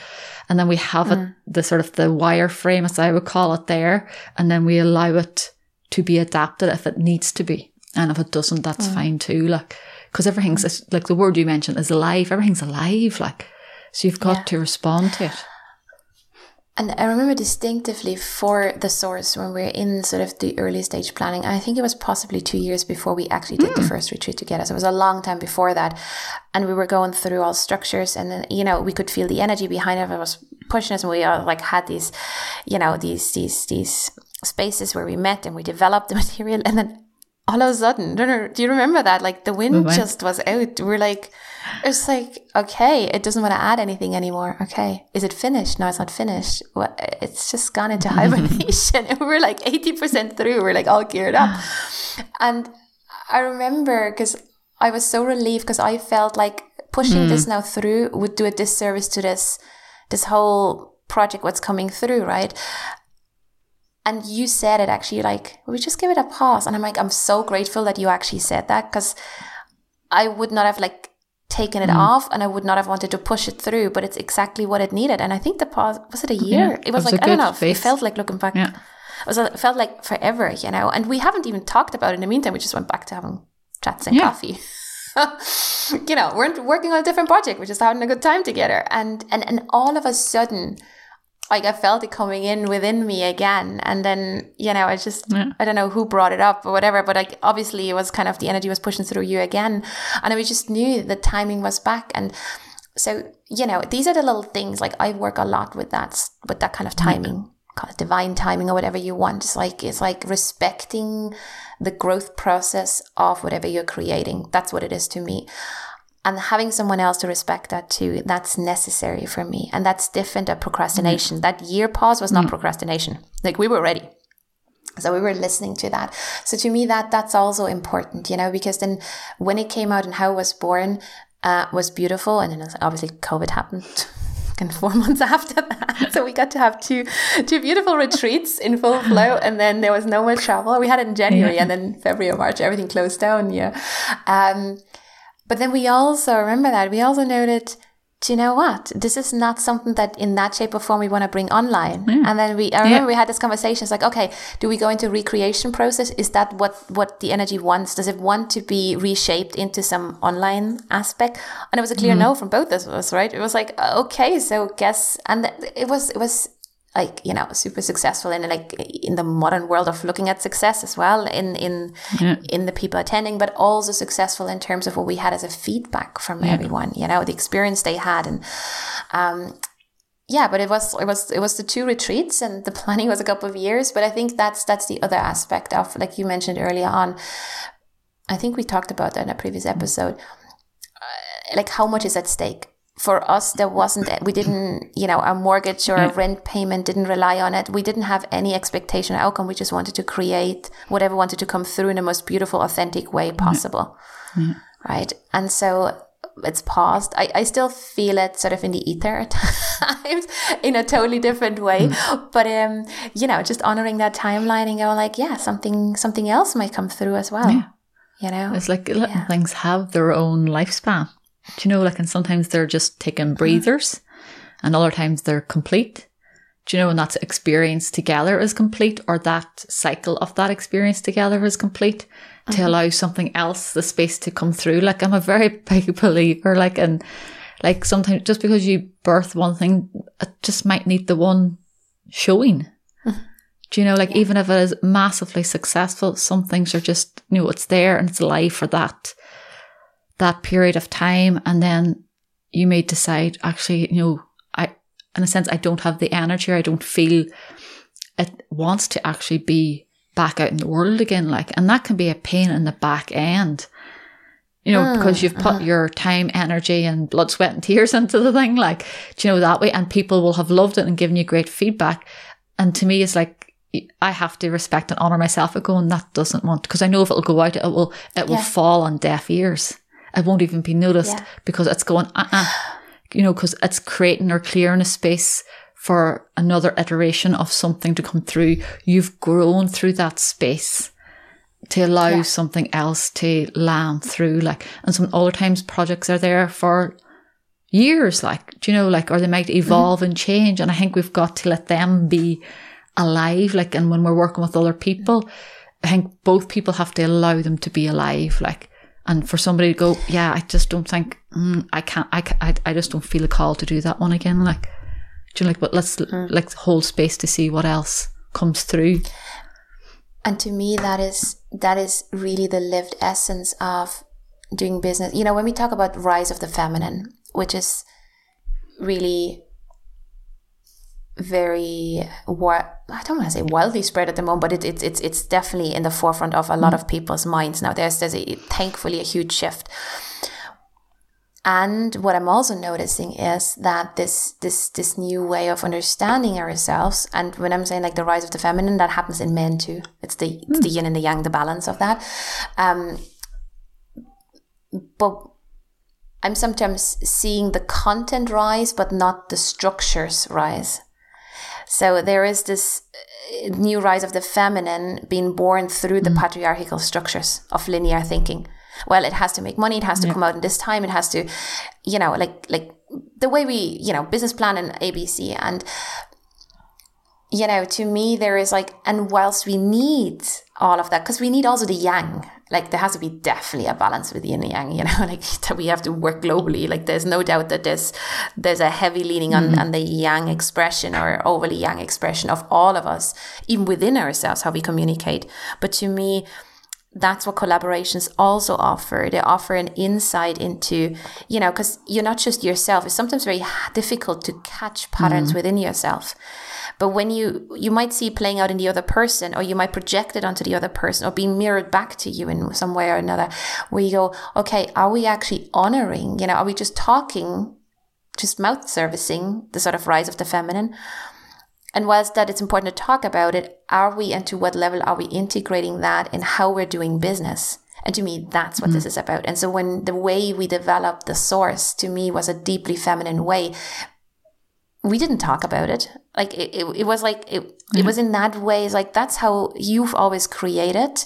And then we have it, the sort of the wireframe, as I would call it there, and then we allow it to be adapted if it needs to be. And if it doesn't, that's fine too. Like, because everything's like, the word you mentioned is alive. Everything's alive. Like, so you've got to respond to it. And I remember distinctively for the source when we're in sort of the early stage planning, I think it was possibly 2 years before we actually did the first retreat together. So it was a long time before that. And we were going through all structures, and then, you know, we could feel the energy behind it. It was pushing us, and we all like had these, you know, these spaces where we met and we developed the material. And then all of a sudden, do you remember that? Like the wind just was out. We're like, It's like, okay, it doesn't want to add anything anymore. Okay. Is it finished? No, it's not finished. Well, it's just gone into hibernation. And we're like 80% through. We're like all geared up. And I remember because I was so relieved because I felt like pushing this now through would do a disservice to this whole project, what's coming through, right? And you said it actually, like, we just give it a pause. And I'm like, I'm so grateful that you actually said that because I would not have like taken it off and I would not have wanted to push it through, but it's exactly what it needed. And I think the pause, was it a year? Yeah, it was like, I don't know, phase. It felt like looking back. Yeah. It felt like forever, you know, and we haven't even talked about it in the meantime. We just went back to having chats and coffee. You know, we're working on a different project. We're just having a good time together. And all of a sudden, like I felt it coming in within me again. And then, you know, I just, I don't know who brought it up or whatever, but like, obviously it was kind of the energy was pushing through you again. And I just knew the timing was back. And so, you know, these are the little things, like I work a lot with that kind of timing, call it divine timing or whatever you want. It's like respecting the growth process of whatever you're creating. That's what it is to me. And having someone else to respect that too, that's necessary for me. And that's different than procrastination. That year pause was not procrastination. Like we were ready. So we were listening to that. So to me, that's also important, you know, because then when it came out and how it was born was beautiful. And then obviously COVID happened and 4 months after that. So we got to have two beautiful retreats in full flow. And then there was no more travel. We had it in January and then February or March, everything closed down. Yeah. But then we also remember that we also noted, do you know what? This is not something that in that shape or form we want to bring online. Yeah. And then I remember we had this conversation. It's like, okay, do we go into recreation process? Is that what the energy wants? Does it want to be reshaped into some online aspect? And it was a clear no from both of us, right? It was like, okay, so guess, and it was like, you know, super successful and like in the modern world of looking at success as well in the people attending, but also successful in terms of what we had as a feedback from everyone, you know, the experience they had. And but it was the two retreats and the planning was a couple of years. But I think that's the other aspect of, like you mentioned earlier on, I think we talked about that in a previous episode, like how much is at stake. For us, we didn't, you know, our mortgage or a rent payment didn't rely on it. We didn't have any expectation or outcome. We just wanted to create whatever wanted to come through in the most beautiful, authentic way possible. Yeah. Right. And so it's paused. I still feel it sort of in the ether at times in a totally different way. But, you know, just honoring that timeline and going like, yeah, something else might come through as well. Yeah. You know, it's like things have their own lifespan. Do you know, like, and sometimes they're just taking breathers and other times they're complete. Do you know, and that experience together is complete, or that cycle of that experience together is complete to allow something else, the space to come through. Like, I'm a very big believer, like, and like sometimes just because you birth one thing, it just might need the one showing. Do you know, like, even if it is massively successful, some things are just, you know, it's there and it's alive for that period of time. And then you may decide, actually, you know, I, in a sense, I don't have the energy, or I don't feel it wants to actually be back out in the world again, like, and that can be a pain in the back end, you know, because you've put your time, energy and blood, sweat and tears into the thing, like, do you know, that way, and people will have loved it and given you great feedback. And to me, it's like, I have to respect and honor myself at going, that doesn't want, because I know if it'll go out, it will fall on deaf ears. It won't even be noticed because it's going, you know, because it's creating or clearing a space for another iteration of something to come through. You've grown through that space to allow something else to land through. Like, and some other times projects are there for years, like, do you know, like, or they might evolve and change. And I think we've got to let them be alive. Like, and when we're working with other people, I think both people have to allow them to be alive. Like, and for somebody to go, yeah, I just don't think, I just don't feel a call to do that one again. Like, do you know, like, but let's like hold space to see what else comes through. And to me, that is really the lived essence of doing business. You know, when we talk about rise of the feminine, which is really very, I don't want to say wildly spread at the moment, but it's definitely in the forefront of a lot of people's minds now. There's a, thankfully, a huge shift. And what I'm also noticing is that this new way of understanding ourselves, and when I'm saying like the rise of the feminine, that happens in men too. It's the yin and the yang, the balance of that. But I'm sometimes seeing the content rise, but not the structures rise. So there is this new rise of the feminine being born through the patriarchal structures of linear thinking. Well, it has to make money. It has to come out in this time. It has to, you know, like the way we, you know, business plan and ABC. And, you know, to me, there is like, and whilst we need all of that, because we need also the yang, like there has to be definitely a balance with yin and yang, you know, like that we have to work globally. Like there's no doubt that there's a heavy leaning on the yang expression or overly yang expression of all of us, even within ourselves, how we communicate. But to me, that's what collaborations also offer. They offer an insight into, you know, because you're not just yourself. It's sometimes very difficult to catch patterns within yourself. But when you might see playing out in the other person, or you might project it onto the other person, or be mirrored back to you in some way or another, where you go, okay, are we actually honoring, you know, are we just talking, just mouth servicing the sort of rise of the feminine? And whilst that it's important to talk about it, are we, and to what level are we integrating that in how we're doing business? And to me, that's what this is about. And so when the way we developed the source, to me, was a deeply feminine way, we didn't talk about it. Like it was like, it was in that way. It's like, that's how you've always created.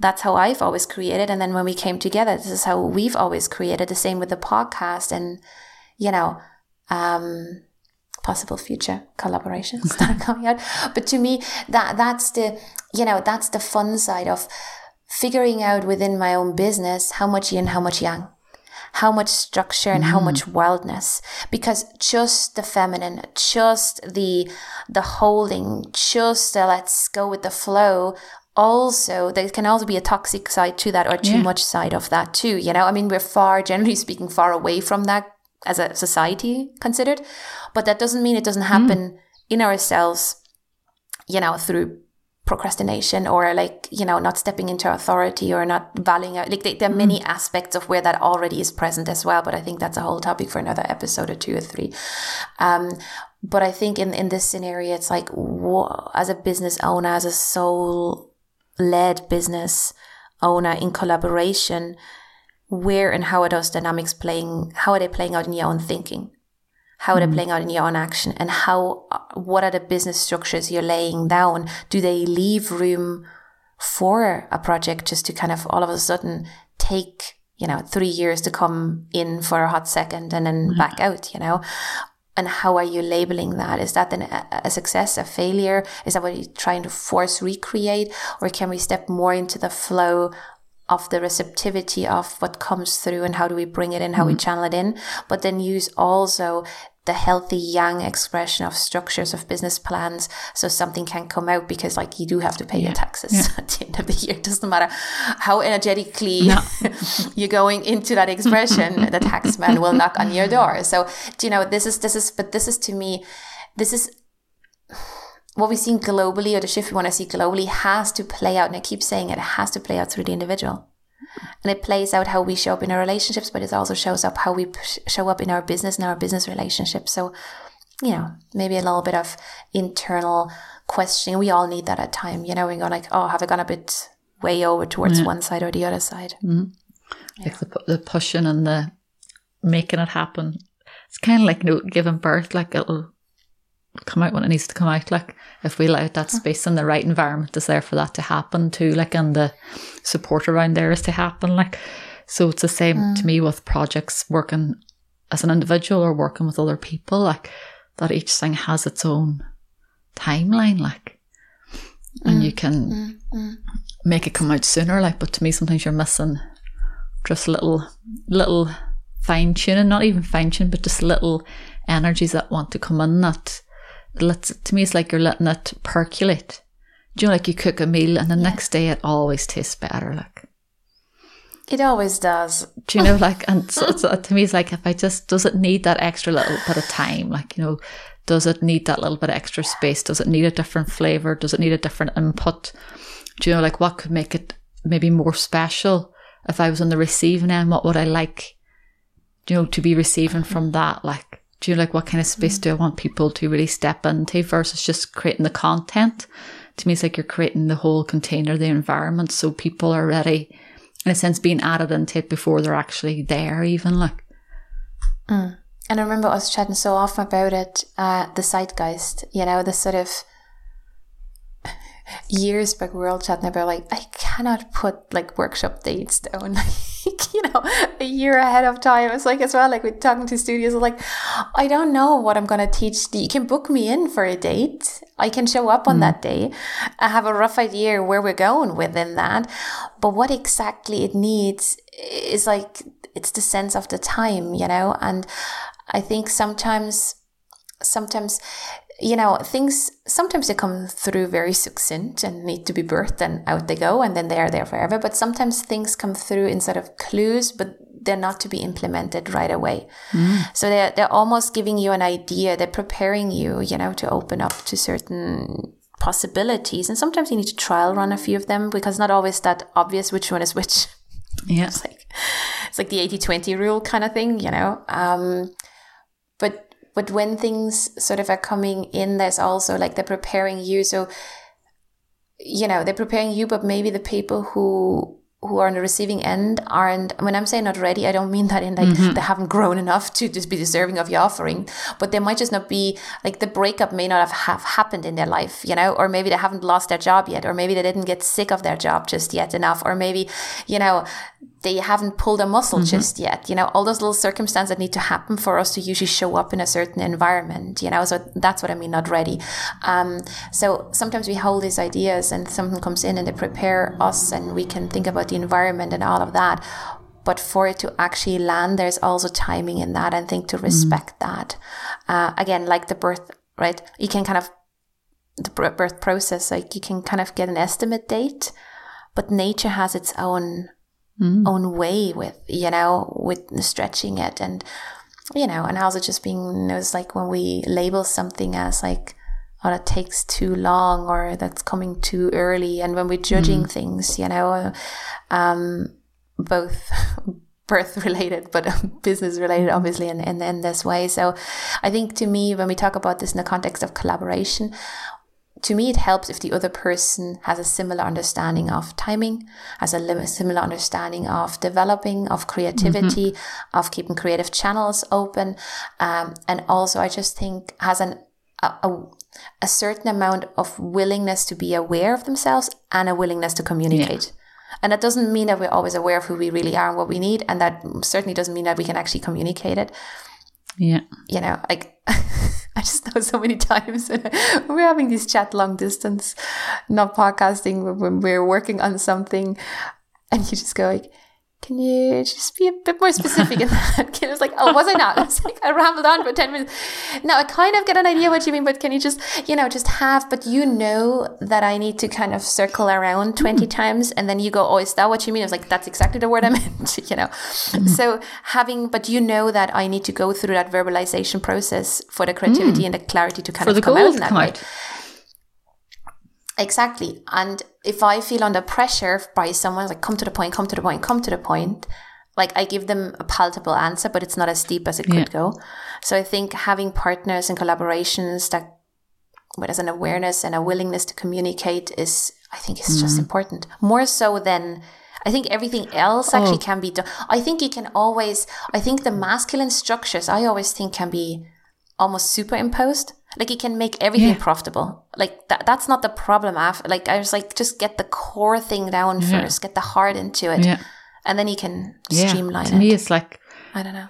That's how I've always created. And then when we came together, this is how we've always created. The same with the podcast and, you know, possible future collaborations that are coming out. But to me, that's the fun side of figuring out within my own business how much yin, how much yang, how much structure and how much wildness. Because just the feminine, just the holding, just the let's go with the flow. Also, there can also be a toxic side to that, or too much side of that too. You know, I mean, we're generally speaking, far away from that as a society considered, but that doesn't mean it doesn't happen in ourselves, you know, through procrastination or like, you know, not stepping into authority or not valuing out. Like there are many aspects of where that already is present as well, but I think that's a whole topic for another episode or two or three. But I think in this scenario, it's like, whoa, as a business owner, as a soul-led business owner in collaboration, where and how are those dynamics playing? How are they playing out in your own thinking? How are they playing out in your own action? And what are the business structures you're laying down? Do they leave room for a project just to kind of all of a sudden take, you know, 3 years to come in for a hot second and then back out, you know? And how are you labeling that? Is that then a success, a failure? Is that what you're trying to force recreate? Or can we step more into the flow of the receptivity of what comes through and how do we bring it in, how we channel it in, but then use also the healthy yang expression of structures of business plans so something can come out, because like you do have to pay your taxes at the end of the year. It doesn't matter how energetically you're going into that expression, the tax man will knock on your door. So, you know, this is to me, this is what we've seen globally, or the shift we want to see globally, has to play out. And I keep saying it has to play out through the individual. And it plays out how we show up in our relationships, but it also shows up how we show up in our business and our business relationships. So, you know, maybe a little bit of internal questioning. We all need that at time. You know, we go like, oh, have I gone a bit way over towards one side or the other side? Like the pushing and the making it happen. It's kind of like, you know, giving birth, like it'll come out when it needs to come out. Like if we allow that space and the right environment is there for that to happen too, like, and the support around there is to happen, like. So it's the same to me with projects, working as an individual or working with other people, like that each thing has its own timeline, like, and you can make it come out sooner, like. But to me, sometimes you're missing just little fine tuning, not even fine tuning, but just little energies that want to come in, that to me, it's like you're letting it percolate. Do you know, like you cook a meal and the next day it always tastes better, like. It always does. Do you know, like, and so to me, it's like, if I just, does it need that extra little bit of time? Like, you know, does it need that little bit of extra space? Does it need a different flavour? Does it need a different input? Do you know, like, what could make it maybe more special if I was on the receiving end? What would I like you know, to be receiving from that? Like, do you like what kind of space do I want people to really step into versus just creating the content? To me, it's like you're creating the whole container, the environment, so people are already, in a sense, being added into it before they're actually there even, like. Mm. And I remember us chatting so often about it, the zeitgeist, you know, the sort of years back we were all chatting about, like, I cannot put, like, workshop dates down, like, you know, a year ahead of time. It's like, as well, like, we're talking to studios, like, I don't know what I'm going to teach. You can book me in for a date. I can show up on that day. I have a rough idea where we're going within that. But what exactly it needs is, like, it's the sense of the time, you know? And I think sometimes, you know, things, sometimes they come through very succinct and need to be birthed and out they go, and then they are there forever. But sometimes things come through in sort of clues, but they're not to be implemented right away. So they're almost giving you an idea. They're preparing you, you know, to open up to certain possibilities. And sometimes you need to trial run a few of them, because not always that obvious which one is which. Yeah. It's like the 80-20 rule kind of thing, you know. But when things sort of are coming in, there's also like they're preparing you. So, you know, they're preparing you, but maybe the people who are on the receiving end aren't, when I'm saying not ready, I don't mean that in like they haven't grown enough to just be deserving of your offering, but they might just not be, like the breakup may not have happened in their life, you know, or maybe they haven't lost their job yet, or maybe they didn't get sick of their job just yet enough, or maybe, you know, they haven't pulled a muscle just yet, you know, all those little circumstances that need to happen for us to usually show up in a certain environment, you know, so that's what I mean, not ready. So sometimes we hold these ideas and something comes in and they prepare us and we can think about the environment and all of that, but for it to actually land, there's also timing in that, and think to respect that. Again, like the birth, right? You can kind of, the birth process, like you can kind of get an estimate date, but nature has its own way with, you know, with stretching it, and, you know, and also just being, it's like when we label something as like, oh, that takes too long, or that's coming too early. And when we're judging things, you know, both birth related, but business related, obviously, in this way. So I think to me, when we talk about this in the context of collaboration, to me, it helps if the other person has a similar understanding of timing, has a similar understanding of developing, of creativity, of keeping creative channels open. And also, I just think has a certain amount of willingness to be aware of themselves and a willingness to communicate. Yeah. And that doesn't mean that we're always aware of who we really are and what we need. And that certainly doesn't mean that we can actually communicate it. Yeah. You know, like I just know so many times we're having this chat long distance, not podcasting, when we're working on something, and you just go like, can you just be a bit more specific in that? It's like, oh, was I not? It's like I rambled on for 10 minutes. Now I kind of get an idea what you mean, but can you just, you know, just have, but you know that I need to kind of circle around 20 times, and then you go, oh, is that what you mean? I was like, that's exactly the word I meant, you know. So having, but you know that I need to go through that verbalization process for the creativity and the clarity to kind of come out in that way. Exactly. And if I feel under pressure by someone, like, come to the point, like I give them a palatable answer, but it's not as deep as it could go. So I think having partners and collaborations that where there's an awareness and a willingness to communicate is, I think it's just important. More so than, I think everything else actually can be done. I think you can always, I think the masculine structures, I always think can be almost superimposed. Like you can make everything profitable. Like that's not the problem. After, like I was like, just get the core thing down first, get the heart into it, and then you can streamline it. To me, it's like, I don't know.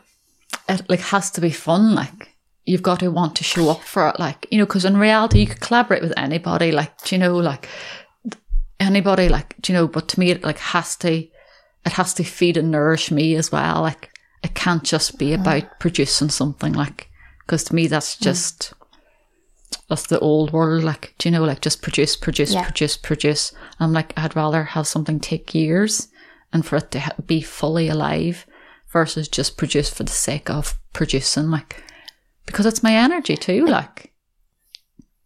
It like has to be fun. Like you've got to want to show up for it. Like, you know, because in reality, you could collaborate with anybody. Like, you know, like anybody. Like, you know, but to me, it like has to feed and nourish me as well. Like it can't just be about producing something. Like, because to me, that's just. That's the old world, like, do you know, like just produce. I'm like, I'd rather have something take years and for it to be fully alive versus just produce for the sake of producing, like, because it's my energy too, like.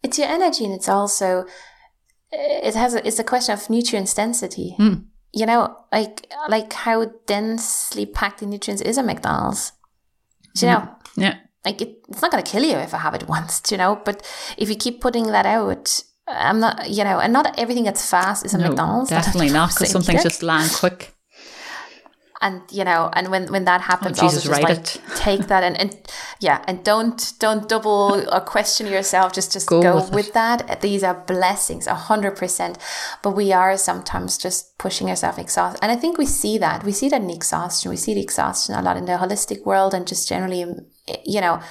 It's your energy, and it's also, it's a question of nutrients density. You know, like how densely packed the nutrients is at McDonald's. Do you know? Yeah. Like, it's not going to kill you if I have it once, do you know? But if you keep putting that out, I'm not, you know, and not everything that's fast is a McDonald's. Definitely not, because some things just land quick. And, you know, and when that happens, oh, Jesus, also just like take that and don't double or question yourself. Just go with that. These are blessings, 100%. But we are sometimes just pushing ourselves exhausted. And I think we see that. We see that in exhaustion. We see the exhaustion a lot in the holistic world and just generally, you know,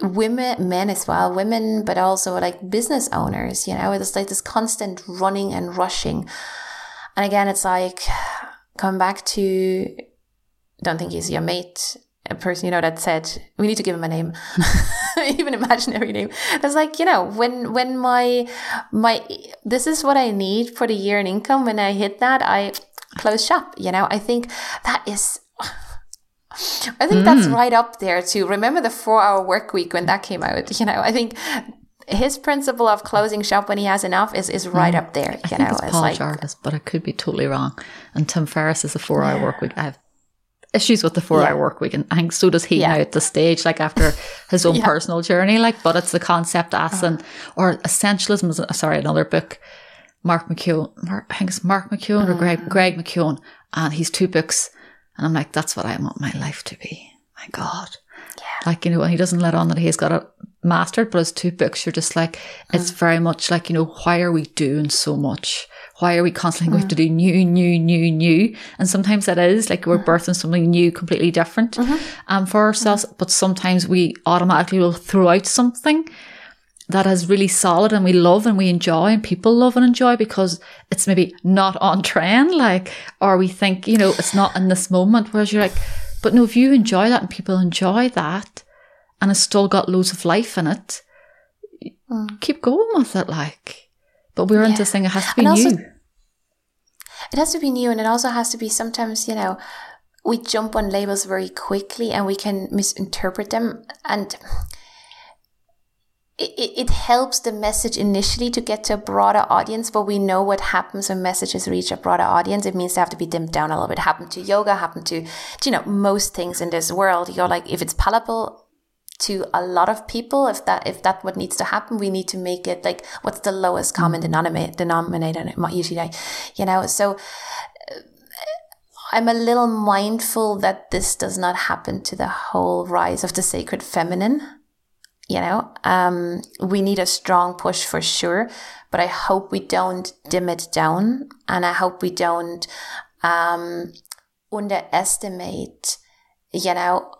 women, men as well, women, but also like business owners, you know, it's like this constant running and rushing. And again, it's like, come back to, don't think he's your mate, a person, you know, that said, we need to give him a name, even imaginary name. That's like, you know, when my, this is what I need for the year in income. When I hit that, I close shop, you know, I think that is, I think that's right up there too. Remember the 4-hour work week when that came out, you know, I think his principle of closing shop when he has enough is right up there. I think it's Paul Jarvis, but I could be totally wrong. And Tim Ferriss is a 4-hour work week. I have issues with the 4-hour work week, and I think so does he now at this stage, like after his own personal journey. Like, but it's the concept or essentialism is another book. Mark McKeown or Greg McKeown, and he's 2 books, and I'm like, that's what I want my life to be. My God. Yeah. Like, you know, and he doesn't let on that he's got it mastered, but his 2 books, you're just like, it's very much like, you know, why are we doing so much? Why are we constantly going to do new? And sometimes that is like we're birthing something new, completely different for ourselves. But sometimes we automatically will throw out something that is really solid and we love and we enjoy and people love and enjoy because it's maybe not on trend, like, or we think, you know, it's not in this moment. Whereas you're like, but no, if you enjoy that and people enjoy that and it's still got loads of life in it, keep going with it, like. But we're into this thing, it has to be new. It has to be new, and it also has to be sometimes, you know, we jump on labels very quickly and we can misinterpret them. And it helps the message initially to get to a broader audience, but we know what happens when messages reach a broader audience. It means they have to be dimmed down a little bit. Happen to yoga, happen to, you know, most things in this world. You're like, if it's palatable to a lot of people, if that what needs to happen, we need to make it like, what's the lowest common denominator? Usually, you know, so I'm a little mindful that this does not happen to the whole rise of the sacred feminine. You know, we need a strong push for sure, but I hope we don't dim it down, and I hope we don't underestimate, you know,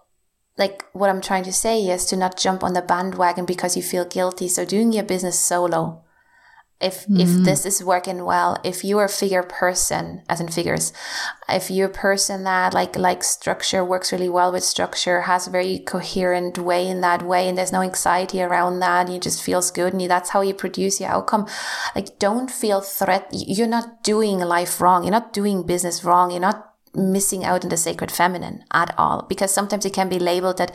like what I'm trying to say is to not jump on the bandwagon because you feel guilty. So doing your business solo, if this is working well, if you're a figure person, as in figures, if you're a person that like structure, works really well with structure, has a very coherent way in that way, and there's no anxiety around that, and it just feels good, and that's how you produce your outcome. Like, don't feel threatened. You're not doing life wrong. You're not doing business wrong. You're not missing out on the sacred feminine at all, because sometimes it can be labeled that,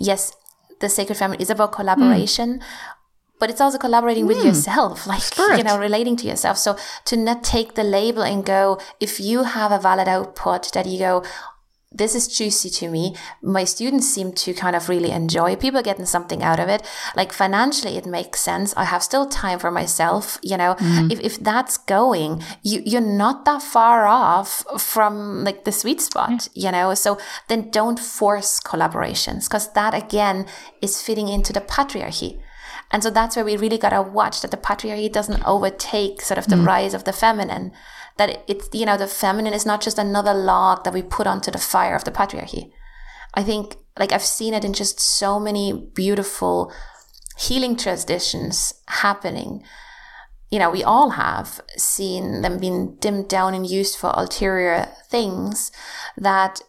yes, the sacred feminine is about collaboration, but it's also collaborating with yourself, like, Spirit. You know, relating to yourself. So to not take the label and go, if you have a valid output that you go, this is juicy to me. My students seem to kind of really enjoy it. People are getting something out of it. Like, financially, it makes sense. I have still time for myself. You know, if that's going, you're not that far off from like the sweet spot, you know? So then don't force collaborations, because that again is fitting into the patriarchy. And so that's where we really got to watch that the patriarchy doesn't overtake sort of the rise of the feminine, that it's, you know, the feminine is not just another log that we put onto the fire of the patriarchy. I think, like, I've seen it in just so many beautiful healing traditions happening. You know, we all have seen them being dimmed down and used for ulterior things, that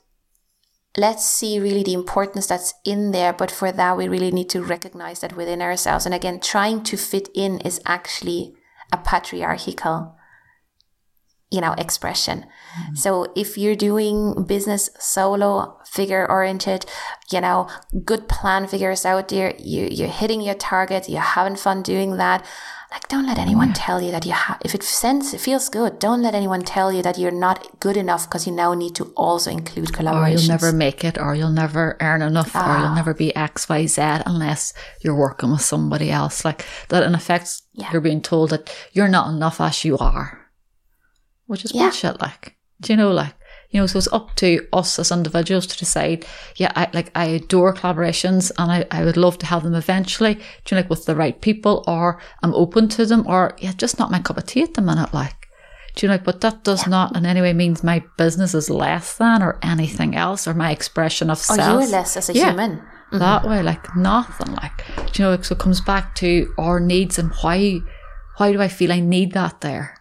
let's see really the importance that's in there. But for that, we really need to recognize that within ourselves. And again, trying to fit in is actually a patriarchal, you know, expression. So if you're doing business solo, figure oriented, you know, good plan figures out there, you're hitting your target, you're having fun doing that. Like, don't let anyone tell you that you have, if it feels good, don't let anyone tell you that you're not good enough, because you now need to also include collaborations. Or you'll never make it, or you'll never earn enough, or you'll never be X, Y, Z unless you're working with somebody else. Like, that in effect, you're being told that you're not enough as you are, which is bullshit. Like, do you know, so it's up to us as individuals to decide, I adore collaborations and I would love to have them eventually, with the right people, or I'm open to them, or just not my cup of tea at the minute, but that does not in any way means my business is less than or anything else, or my expression of self. Or you're less as a human. Mm-hmm. That way, nothing, so it comes back to our needs and why do I feel I need that there?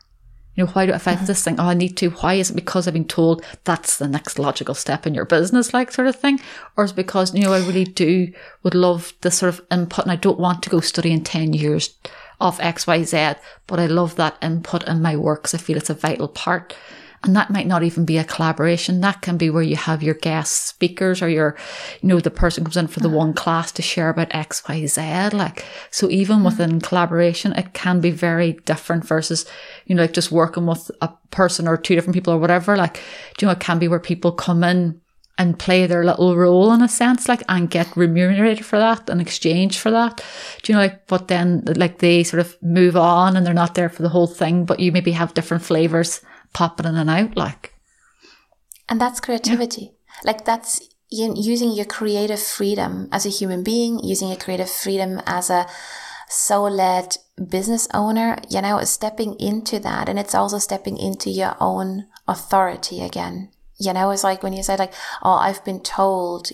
Why do I find this thing? Oh, I need to. Why is it? Because I've been told that's the next logical step in your business, sort of thing? Or is it because, I really would love this sort of input, and I don't want to go study in 10 years of X, Y, Z, but I love that input in my work because I feel it's a vital part. And that might not even be a collaboration. That can be where you have your guest speakers, or your, the person comes in for the one class to share about X, Y, Z. So even within collaboration, it can be very different versus, just working with a person or two different people or whatever. It can be where people come in and play their little role in a sense, and get remunerated for that in exchange for that. But then they sort of move on and they're not there for the whole thing, but you maybe have different flavors popping in and out, And that's creativity. Yeah. That's using your creative freedom as a human being, using your creative freedom as a soul-led business owner, stepping into that. And it's also stepping into your own authority again. It's when you say I've been told,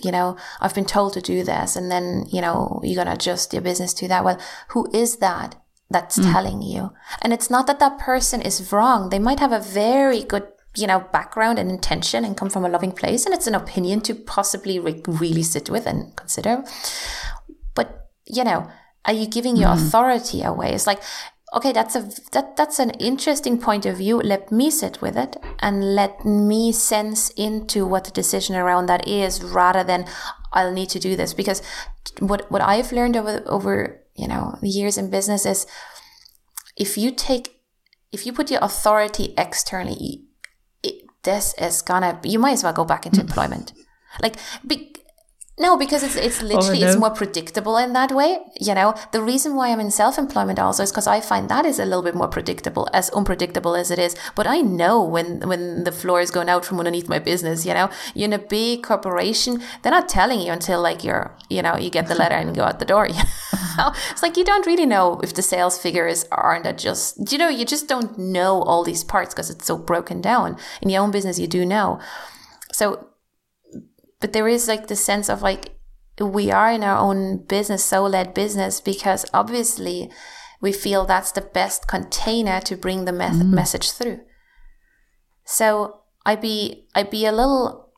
I've been told to do this, and then, you're going to adjust your business to that. Well, who is that? That's telling you. And it's not that that person is wrong. They might have a very good, background and intention and come from a loving place. And it's an opinion to possibly really sit with and consider. But, are you giving your authority away? It's okay, that's an interesting point of view. Let me sit with it and let me sense into what the decision around that is, rather than I'll need to do this. Because what I've learned over years in business is, if you put your authority externally, you might as well go back into employment. No, because it's literally, it's more predictable in that way. The reason why I'm in self-employment also is because I find that is a little bit more predictable, as unpredictable as it is. But I know when the floor is going out from underneath my business, you're in a big corporation. They're not telling you until you get the letter and go out the door. It's you don't really know if the sales figures aren't adjusted. You just don't know all these parts because it's so broken down. In your own business, you do know. But there is this sense of we are in our own business, soul-led business, because obviously we feel that's the best container to bring the message through. So I'd be a little,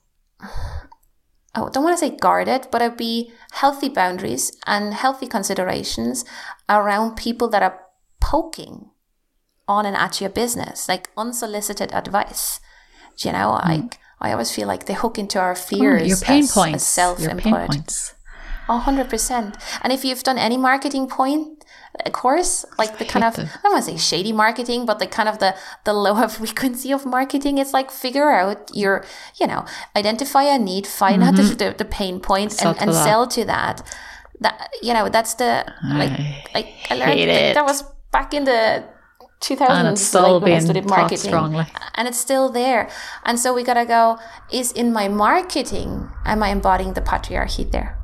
I don't want to say guarded, but I'd be healthy boundaries and healthy considerations around people that are poking on and at your business, unsolicited advice. I always feel they hook into our fears. Your pain points. As self-employed. Your pain points. 100%. And if you've done any marketing course, I don't want to say shady marketing, but the lower frequency of marketing, it's figure out your, identify a need, find out the pain point, and sell to that. That, that's the, I learned that was back in the 2000s, and it's still when I studied marketing, and it's still there. And so we gotta go, is in my marketing, am I embodying the patriarchy there,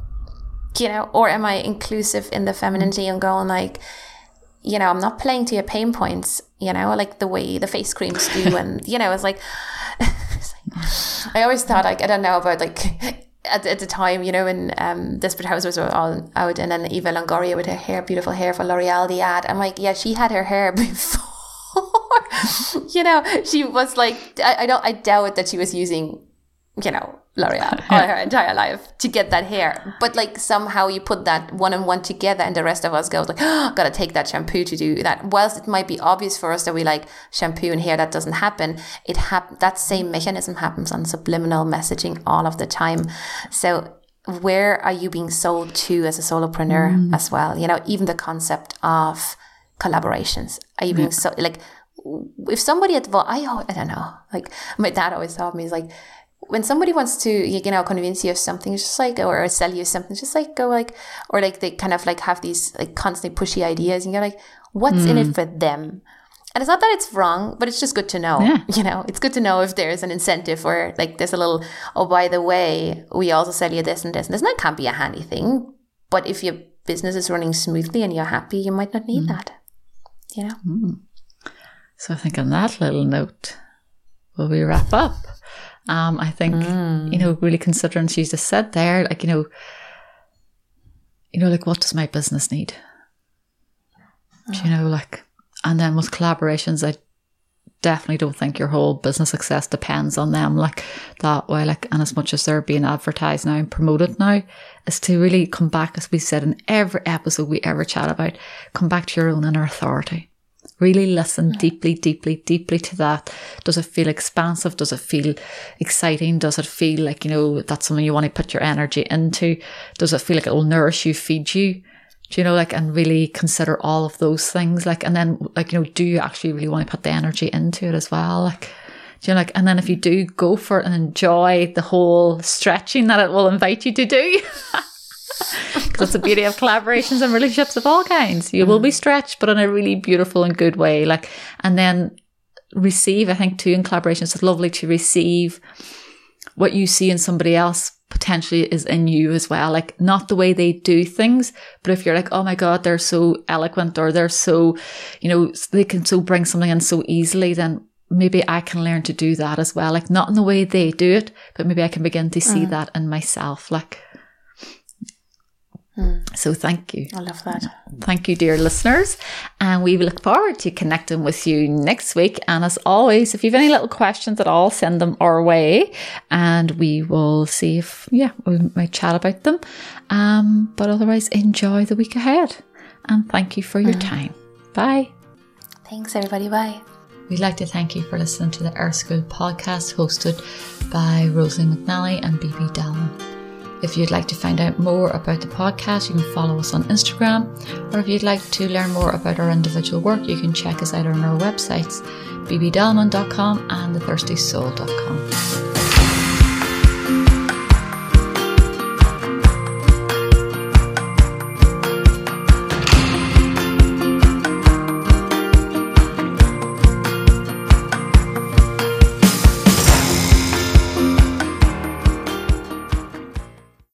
or am I inclusive in the femininity and going I'm not playing to your pain points, the way the face creams do, and it's I always thought I don't know about at the time, when Desperate Housewives were all out, and then Eva Longoria with her hair, beautiful hair for L'Oreal, the ad. I'm she had her hair before. She was I doubt that she was using, L'Oreal all her entire life to get that hair. But somehow you put that one and one together, and the rest of us goes gotta take that shampoo to do that. Whilst it might be obvious for us that we shampoo and hair, that doesn't happen. That same mechanism happens on subliminal messaging all of the time. So where are you being sold to as a solopreneur as well? Even the concept of collaborations? Are you being so, like, if somebody at, I don't know, like my dad always told me, he's like, when somebody wants to, you know, convince you of something, it's just like, or sell you something, it's just like, go like, or like they kind of like have these like constantly pushy ideas, and you're like, what's in it for them? And it's not that it's wrong, but it's just good to know, you know, it's good to know if there's an incentive or like there's a little, oh, by the way, we also sell you this and this and this. And that can be a handy thing. But if your business is running smoothly and you're happy, you might not need that, you know? So I think on that little note, will we wrap up? I think, you know, really considering she just said there, like, you know, like, what does my business need? Do you know, like, and then with collaborations, I definitely don't think your whole business success depends on them like that way. Like, and as much as they're being advertised now and promoted now, is to really come back, as we said in every episode we ever chat about, come back to your own inner authority. Really listen deeply, deeply, deeply to that. Does it feel expansive? Does it feel exciting? Does it feel like, you know, that's something you want to put your energy into? Does it feel like it will nourish you, feed you? Do you know, like, and really consider all of those things, like, and then, like, you know, do you actually really want to put the energy into it as well? Like, do you know, like, and then if you do, go for it and enjoy the whole stretching that it will invite you to do. Because that's the beauty of collaborations and relationships of all kinds. You will be stretched, but in a really beautiful and good way. Like, and then receive, I think, too, in collaborations, it's lovely to receive what you see in somebody else potentially is in you as well. Like, not the way they do things, but if you're like, oh my God, they're so eloquent, or they're so, you know, they can so bring something in so easily, then maybe I can learn to do that as well. Like, not in the way they do it, but maybe I can begin to see that in myself. Like, so thank you. I love that. Thank you, dear listeners. And we look forward to connecting with you next week. And as always, if you have any little questions at all, send them our way. And we will see if, we might chat about them. But otherwise, enjoy the week ahead. And thank you for your time. Bye. Thanks, everybody. Bye. We'd like to thank you for listening to the Earth School podcast hosted by Rosaline McNally and Bibi Dallman. If you'd like to find out more about the podcast, you can follow us on Instagram, or if you'd like to learn more about our individual work, you can check us out on our websites, bbdallman.com and thethirstysoul.com.